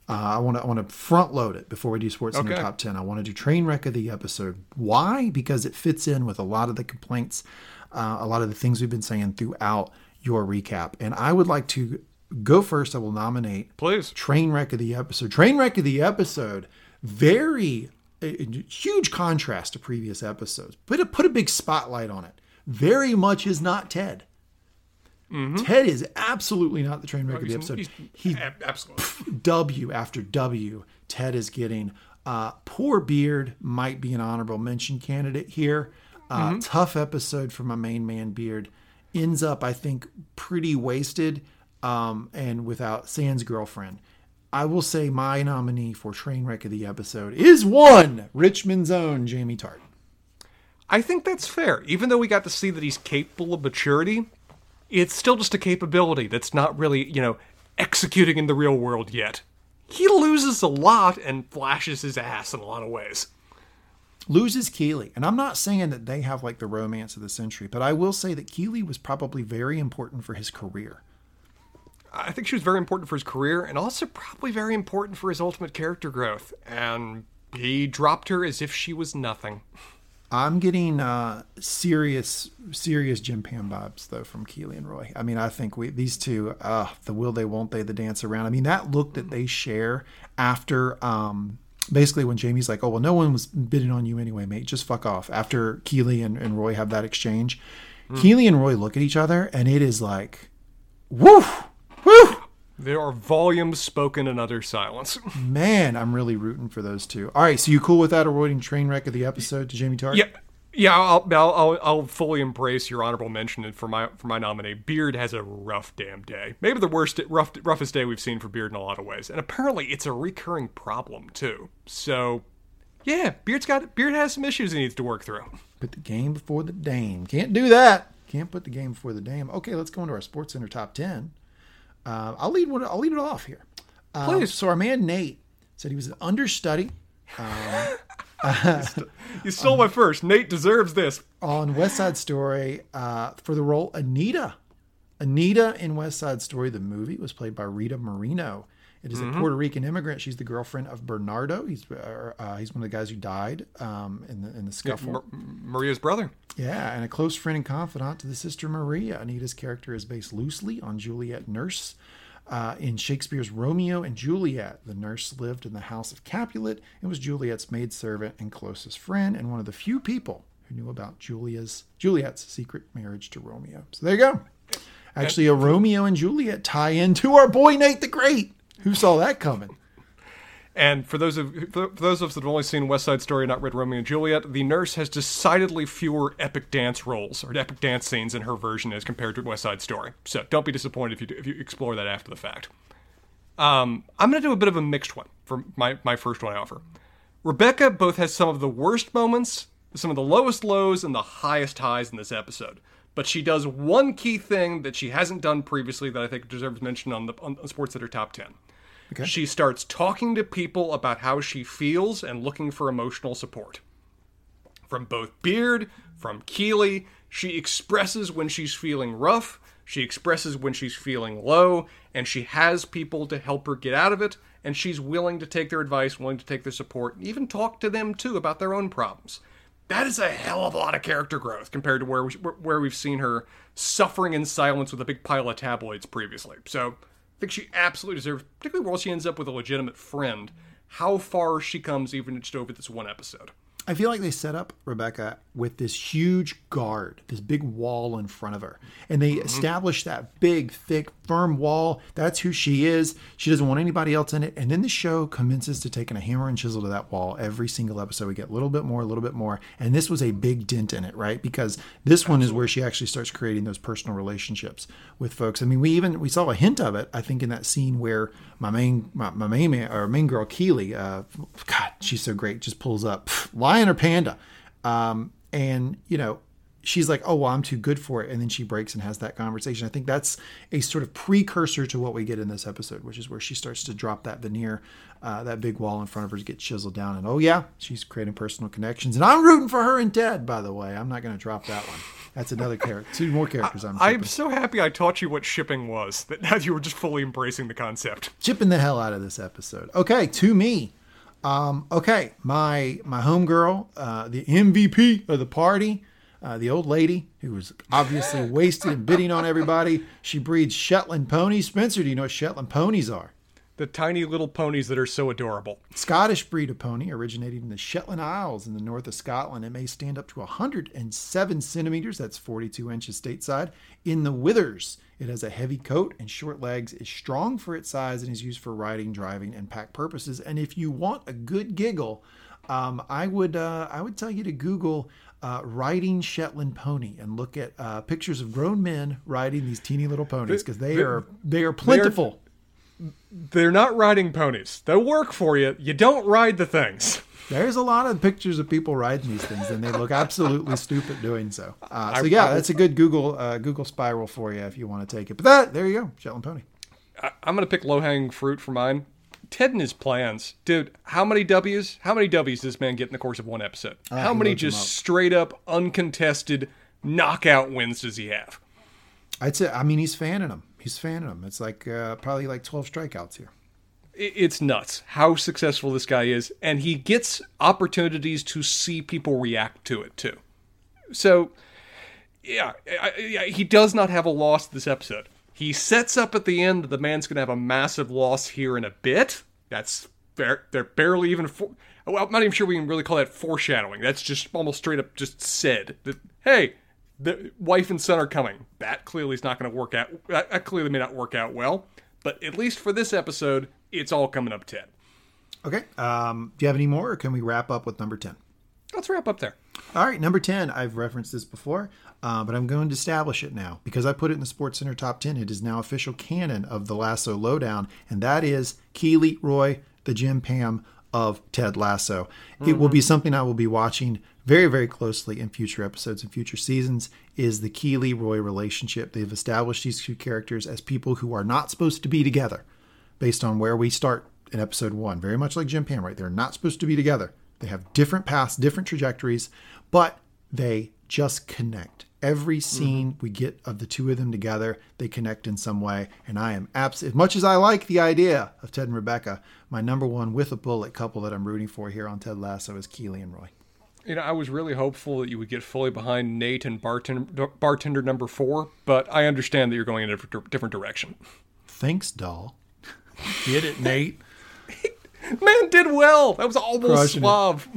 I want to front load it before we do Sportscenter Top 10. I want to do Trainwreck of the episode. Why? Because it fits in with a lot of the complaints, a lot of the things we've been saying throughout your recap. And I would like to go first. I will nominate, please, Trainwreck of the episode. Trainwreck of the episode, very huge contrast to previous episodes. Put a big spotlight on it. Very much is not Ted. Mm-hmm. Ted is absolutely not the train wreck of the episode. He absolutely W after W. Ted is getting poor Beard might be an honorable mention candidate here. Tough episode for my main man Beard. Ends up, I think, pretty wasted and without Sans girlfriend. I will say my nominee for train wreck of the episode is one Richmond's own Jamie Tart. I think that's fair. Even though we got to see that he's capable of maturity, it's still just a capability that's not really, executing in the real world yet. He loses a lot and flashes his ass in a lot of ways. Loses Keely. And I'm not saying that they have like the romance of the century, but I will say that Keely was probably very important for his career. I think she was very important for his career and also probably very important for his ultimate character growth. And he dropped her as if she was nothing. I'm getting serious Jim Pam vibes, though, from Keely and Roy. I mean, I think these two, the will they, won't they, the dance around. I mean, that look that they share after basically when Jamie's like, oh, well, no one was bidding on you anyway, mate. Just fuck off. After Keely and Roy have that exchange, Keely and Roy look at each other, and it is like, woof, woof, There are volumes spoken and utter silence. Man, I'm really rooting for those two. All right, so you cool with that avoiding train wreck of the episode to Jamie Tart? Yeah. Yeah, I'll fully embrace your honorable mention for my nominee. Beard has a rough damn day. Maybe the roughest day we've seen for Beard in a lot of ways. And apparently it's a recurring problem too. So yeah, Beard has some issues he needs to work through. Put the game before the dame. Can't do that. Can't put the game before the dame. Okay, let's go into our SportsCenter top 10. I'll lead it off here. Please. So our man Nate said he was an understudy. You stole my first. Nate deserves this. On West Side Story, for the role Anita. Anita in West Side Story, the movie, was played by Rita Moreno. It is a Puerto Rican immigrant. She's the girlfriend of Bernardo. He's one of the guys who died in the scuffle. Maria's brother. Yeah, and a close friend and confidant to the sister Maria. Anita's character is based loosely on Juliet Nurse. In Shakespeare's Romeo and Juliet, the nurse lived in the house of Capulet and was Juliet's maidservant and closest friend, and one of the few people who knew about Juliet's secret marriage to Romeo. So there you go. Actually, a Romeo and Juliet tie-in to our boy Nate the Great. Who saw that coming? And for those of us that have only seen West Side Story and not read Romeo and Juliet, the nurse has decidedly fewer epic dance roles or epic dance scenes in her version as compared to West Side Story. So don't be disappointed if you explore that after the fact. I'm going to do a bit of a mixed one for my first one I offer. Rebecca both has some of the worst moments, some of the lowest lows, and the highest highs in this episode. But she does one key thing that she hasn't done previously that I think deserves mention on SportsCenter Top 10. Okay. She starts talking to people about how she feels and looking for emotional support. From both Beard, from Keeley, she expresses when she's feeling rough, she expresses when she's feeling low, and she has people to help her get out of it, and she's willing to take their advice, willing to take their support, and even talk to them, too, about their own problems. That is a hell of a lot of character growth compared to where we've seen her suffering in silence with a big pile of tabloids previously. So I think she absolutely deserves, particularly while she ends up with a legitimate friend, how far she comes even just over this one episode. I feel like they set up Rebecca with this huge guard, this big wall in front of her. And they establish that big, thick, firm wall. That's who she is. She doesn't want anybody else in it. And then the show commences to taking a hammer and chisel to that wall. Every single episode, we get a little bit more, a little bit more. And this was a big dent in it, right? Because this one is where she actually starts creating those personal relationships with folks. I mean, we saw a hint of it, I think, in that scene where my main girl, Keeley, God, she's so great, just pulls up, lion or panda. And, you know, she's like, oh, well, I'm too good for it. And then she breaks and has that conversation. I think that's a sort of precursor to what we get in this episode, which is where she starts to drop that veneer, that big wall in front of her to get chiseled down. And, oh, yeah, she's creating personal connections. And I'm rooting for her and Ted, by the way. I'm not going to drop that one. That's another character. Two more characters I'm shipping. I'm so happy I taught you what shipping was, that now you were just fully embracing the concept. Chipping the hell out of this episode. Okay, to me. Okay, my homegirl, the MVP of the party, the old lady who was obviously wasted and bidding on everybody. She breeds Shetland ponies. Spencer, do you know what Shetland ponies are? The tiny little ponies that are so adorable. Scottish breed of pony originating in the Shetland Isles in the north of Scotland. It may stand up to 107 centimeters, that's 42 inches stateside, in the withers. It has a heavy coat and short legs, is strong for its size, and is used for riding, driving, and pack purposes. And if you want a good giggle, I would tell you to Google riding Shetland pony and look at pictures of grown men riding these teeny little ponies, because they are plentiful. They're not riding ponies. They'll work for you. You don't ride the things. There's a lot of pictures of people riding these things, and they look absolutely stupid doing so. That's a good Google spiral for you if you want to take it. But there you go, Shetland pony. I'm going to pick low-hanging fruit for mine. Ted and his plans. Dude, how many W's does this man get in the course of one episode? How many just straight-up, uncontested knockout wins does he have? I'd say, I mean, he's fanning them. It's like probably like 12 strikeouts here. It's nuts how successful this guy is. And he gets opportunities to see people react to it, too. So, yeah, he does not have a loss this episode. He sets up at the end that the man's going to have a massive loss here in a bit. That's fair. They're barely even... Well, I'm not even sure we can really call that foreshadowing. That's just almost straight up just said that, hey... The wife and son are coming. That clearly is not going to work out. That clearly may not work out well. But at least for this episode, it's all coming up 10. Okay. Do you have any more, or can we wrap up with number 10? Let's wrap up there. All right, number 10. I've referenced this before, but I'm going to establish it now. Because I put it in the SportsCenter Top 10, it is now official canon of the Lasso Lowdown, and that is Keely Roy, the Jim Pam of Ted Lasso. Mm-hmm. It will be something I will be watching very, very closely in future episodes and future seasons, is the Keely Roy relationship. They've established these two characters as people who are not supposed to be together, based on where we start in episode 1. Very much like Jim Pam, right? They're not supposed to be together. They have different paths, different trajectories, but they just connect. Every scene we get of the two of them together, they connect in some way. And I am as much as I like the idea of Ted and Rebecca, my number one with a bullet couple that I'm rooting for here on Ted Lasso is Keely and Roy. You know, I was really hopeful that you would get fully behind Nate and bartender number 4, but I understand that you're going in a different direction. Thanks, doll. Get it, Nate. Man did well. That was almost suave.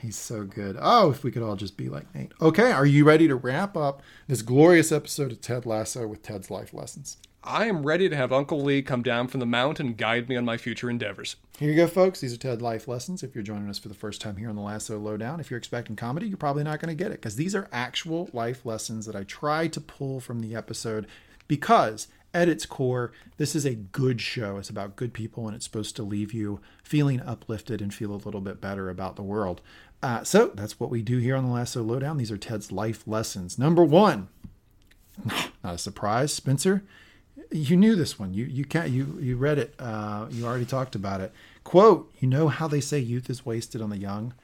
He's so good. Oh, if we could all just be like Nate. Okay, are you ready to wrap up this glorious episode of Ted Lasso with Ted's life lessons? I am ready to have Uncle Lee come down from the mountain and guide me on my future endeavors. Here you go, folks. These are Ted Life Lessons. If you're joining us for the first time here on the Lasso Lowdown, if you're expecting comedy, you're probably not going to get it, because these are actual life lessons that I try to pull from the episode, because at its core, this is a good show. It's about good people, and it's supposed to leave you feeling uplifted and feel a little bit better about the world. So that's what we do here on the Lasso Lowdown. These are Ted's life lessons. Number 1, not a surprise, Spencer. You knew this one. You read it. You already talked about it. Quote, you know how they say youth is wasted on the young?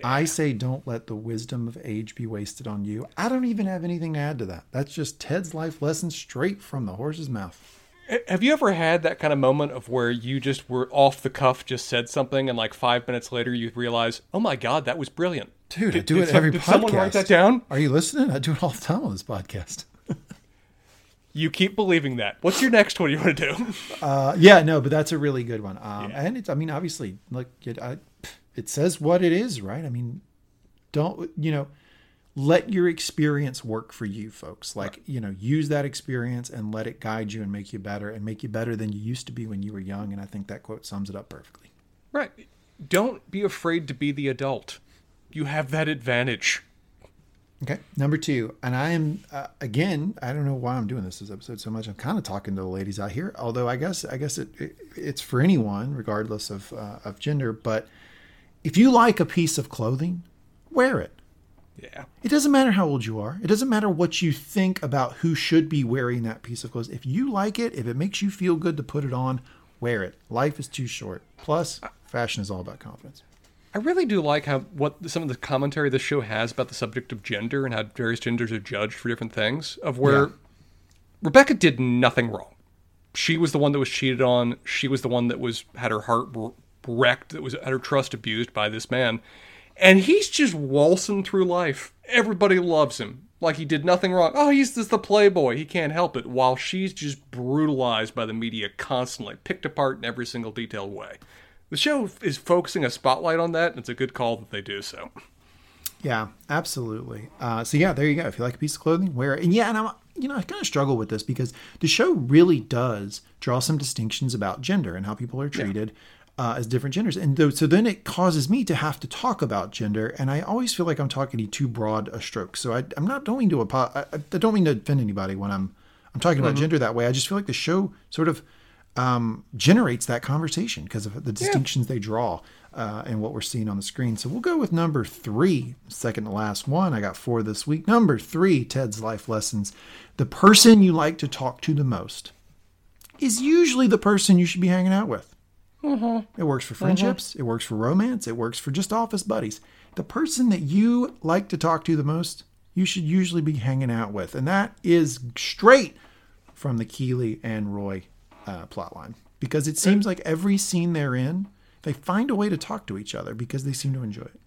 Yeah. I say don't let the wisdom of age be wasted on you. I don't even have anything to add to that. That's just Ted's life lesson straight from the horse's mouth. Have you ever had that kind of moment of where you just were off the cuff, just said something, and like 5 minutes later you realize, oh my God, that was brilliant. Dude, I do it every podcast. Did someone write that down? Are you listening? I do it all the time on this podcast. You keep believing that. What's your next one you want to do? But that's a really good one. And it's, I mean, obviously, like it says what it is, right? I mean, let your experience work for you, folks. Like, right. Use that experience and let it guide you and make you better than you used to be when you were young. And I think that quote sums it up perfectly. Right. Don't be afraid to be the adult. You have that advantage. Okay. Number 2, and I am, again, I don't know why I'm doing this episode so much. I'm kind of talking to the ladies out here, although I guess it's for anyone, regardless of gender. But if you like a piece of clothing, wear it. Yeah. It doesn't matter how old you are. It doesn't matter what you think about who should be wearing that piece of clothes. If you like it, if it makes you feel good to put it on, wear it. Life is too short. Plus, fashion is all about confidence. I really do like what some of the commentary this show has about the subject of gender and how various genders are judged for different things, of where Rebecca did nothing wrong. She was the one that was cheated on. She was the one that had her heart wrecked, that had her trust abused by this man. And he's just waltzing through life. Everybody loves him. Like he did nothing wrong. Oh, he's just the playboy. He can't help it. While she's just brutalized by the media constantly, picked apart in every single detailed way. The show is focusing a spotlight on that, and it's a good call that they do so. Yeah, absolutely. There you go. If you like a piece of clothing, wear it. And I kind of struggle with this because the show really does draw some distinctions about gender and how people are treated as different genders. And so then it causes me to have to talk about gender, and I always feel like I'm talking too broad a stroke. So I'm not going to I don't mean to offend anybody when I'm talking about gender that way. I just feel like the show sort of generates that conversation because of the distinctions they draw and what we're seeing on the screen. So we'll go with number 3, second to last one. I got 4 this week. Number 3, Ted's life lessons. The person you like to talk to the most is usually the person you should be hanging out with. Mm-hmm. It works for friendships. Mm-hmm. It works for romance. It works for just office buddies. The person that you like to talk to the most, you should usually be hanging out with. And that is straight from the Keely and Roy plotline, because it seems like every scene they're in, they find a way to talk to each other because they seem to enjoy it.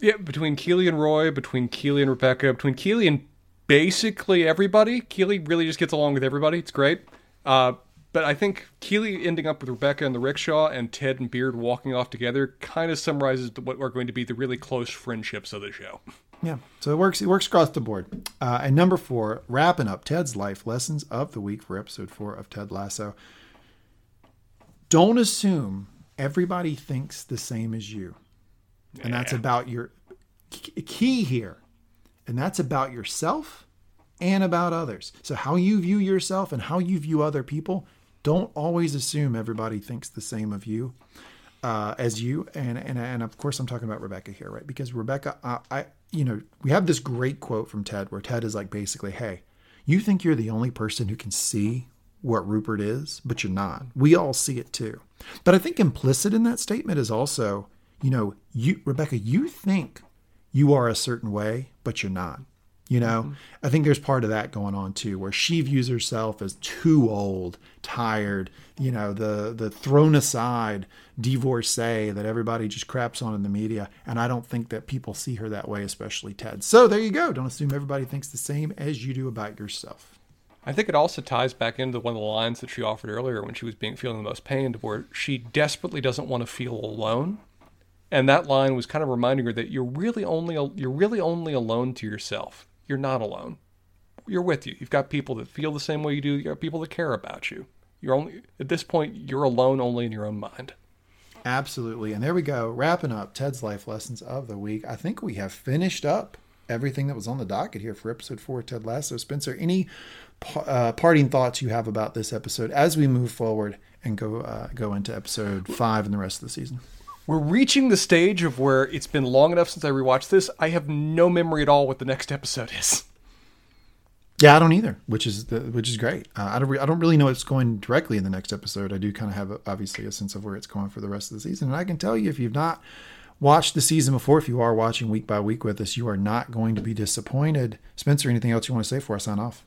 Yeah, between Keely and Roy, between Keely and Rebecca, between Keely and basically everybody. Keely really just gets along with everybody. It's great. But I think Keely ending up with Rebecca in the rickshaw and Ted and Beard walking off together kind of summarizes what are going to be the really close friendships of the show. Yeah, so it works. It works across the board. And number 4, wrapping up Ted's life lessons of the week for episode 4 of Ted Lasso. Don't assume everybody thinks the same as you. And that's about your key here. And that's about yourself and about others. So how you view yourself and how you view other people, don't always assume everybody thinks the same of you as you. And of course, I'm talking about Rebecca here, right? Because Rebecca, we have this great quote from Ted where Ted is like, basically, hey, you think you're the only person who can see what Rupert is, but you're not. We all see it too. But I think implicit in that statement is also, Rebecca, you think you are a certain way, but you're not. I think there's part of that going on too, where she views herself as too old, tired, the thrown aside divorcee that everybody just craps on in the media. And I don't think that people see her that way, especially Ted. So there you go. Don't assume everybody thinks the same as you do about yourself. I think it also ties back into one of the lines that she offered earlier when she was feeling the most pain, where she desperately doesn't want to feel alone. And that line was kind of reminding her that you're really only alone to yourself. You're not alone. You're with you. You've got people that feel the same way you do. You've got people that care about you. You're only, at this point, you're alone only in your own mind. Absolutely. And there we go. Wrapping up Ted's life lessons of the week. I think we have finished up everything that was on the docket here for episode 4 of Ted Lasso. Spencer, any parting thoughts you have about this episode as we move forward and go into episode 5 and the rest of the season? We're reaching the stage of where it's been long enough since I rewatched this. I have no memory at all what the next episode is. Yeah, I don't either, which is great. I don't really know what's going directly in the next episode. I do kind of have, obviously, a sense of where it's going for the rest of the season. And I can tell you, if you've not watched the season before, if you are watching week by week with us, you are not going to be disappointed. Spencer, anything else you want to say before I sign off?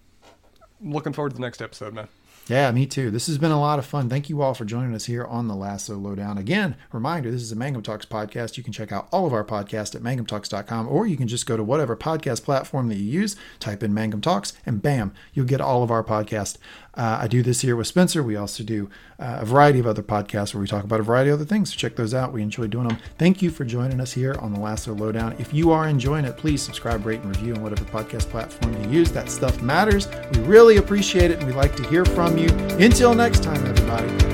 I'm looking forward to the next episode, man. Yeah, me too. This has been a lot of fun. Thank you all for joining us here on the Lasso Lowdown. Again, reminder, this is a Mangum Talks podcast. You can check out all of our podcasts at mangumtalks.com, or you can just go to whatever podcast platform that you use, type in Mangum Talks, and bam, you'll get all of our podcasts. I do this here with Spencer. We also do a variety of other podcasts where we talk about a variety of other things. So check those out. We enjoy doing them. Thank you for joining us here on the Lasso Lowdown. If you are enjoying it, please subscribe, rate, and review on whatever podcast platform you use. That stuff matters. We really appreciate it, and we like to hear from you. Until next time, everybody.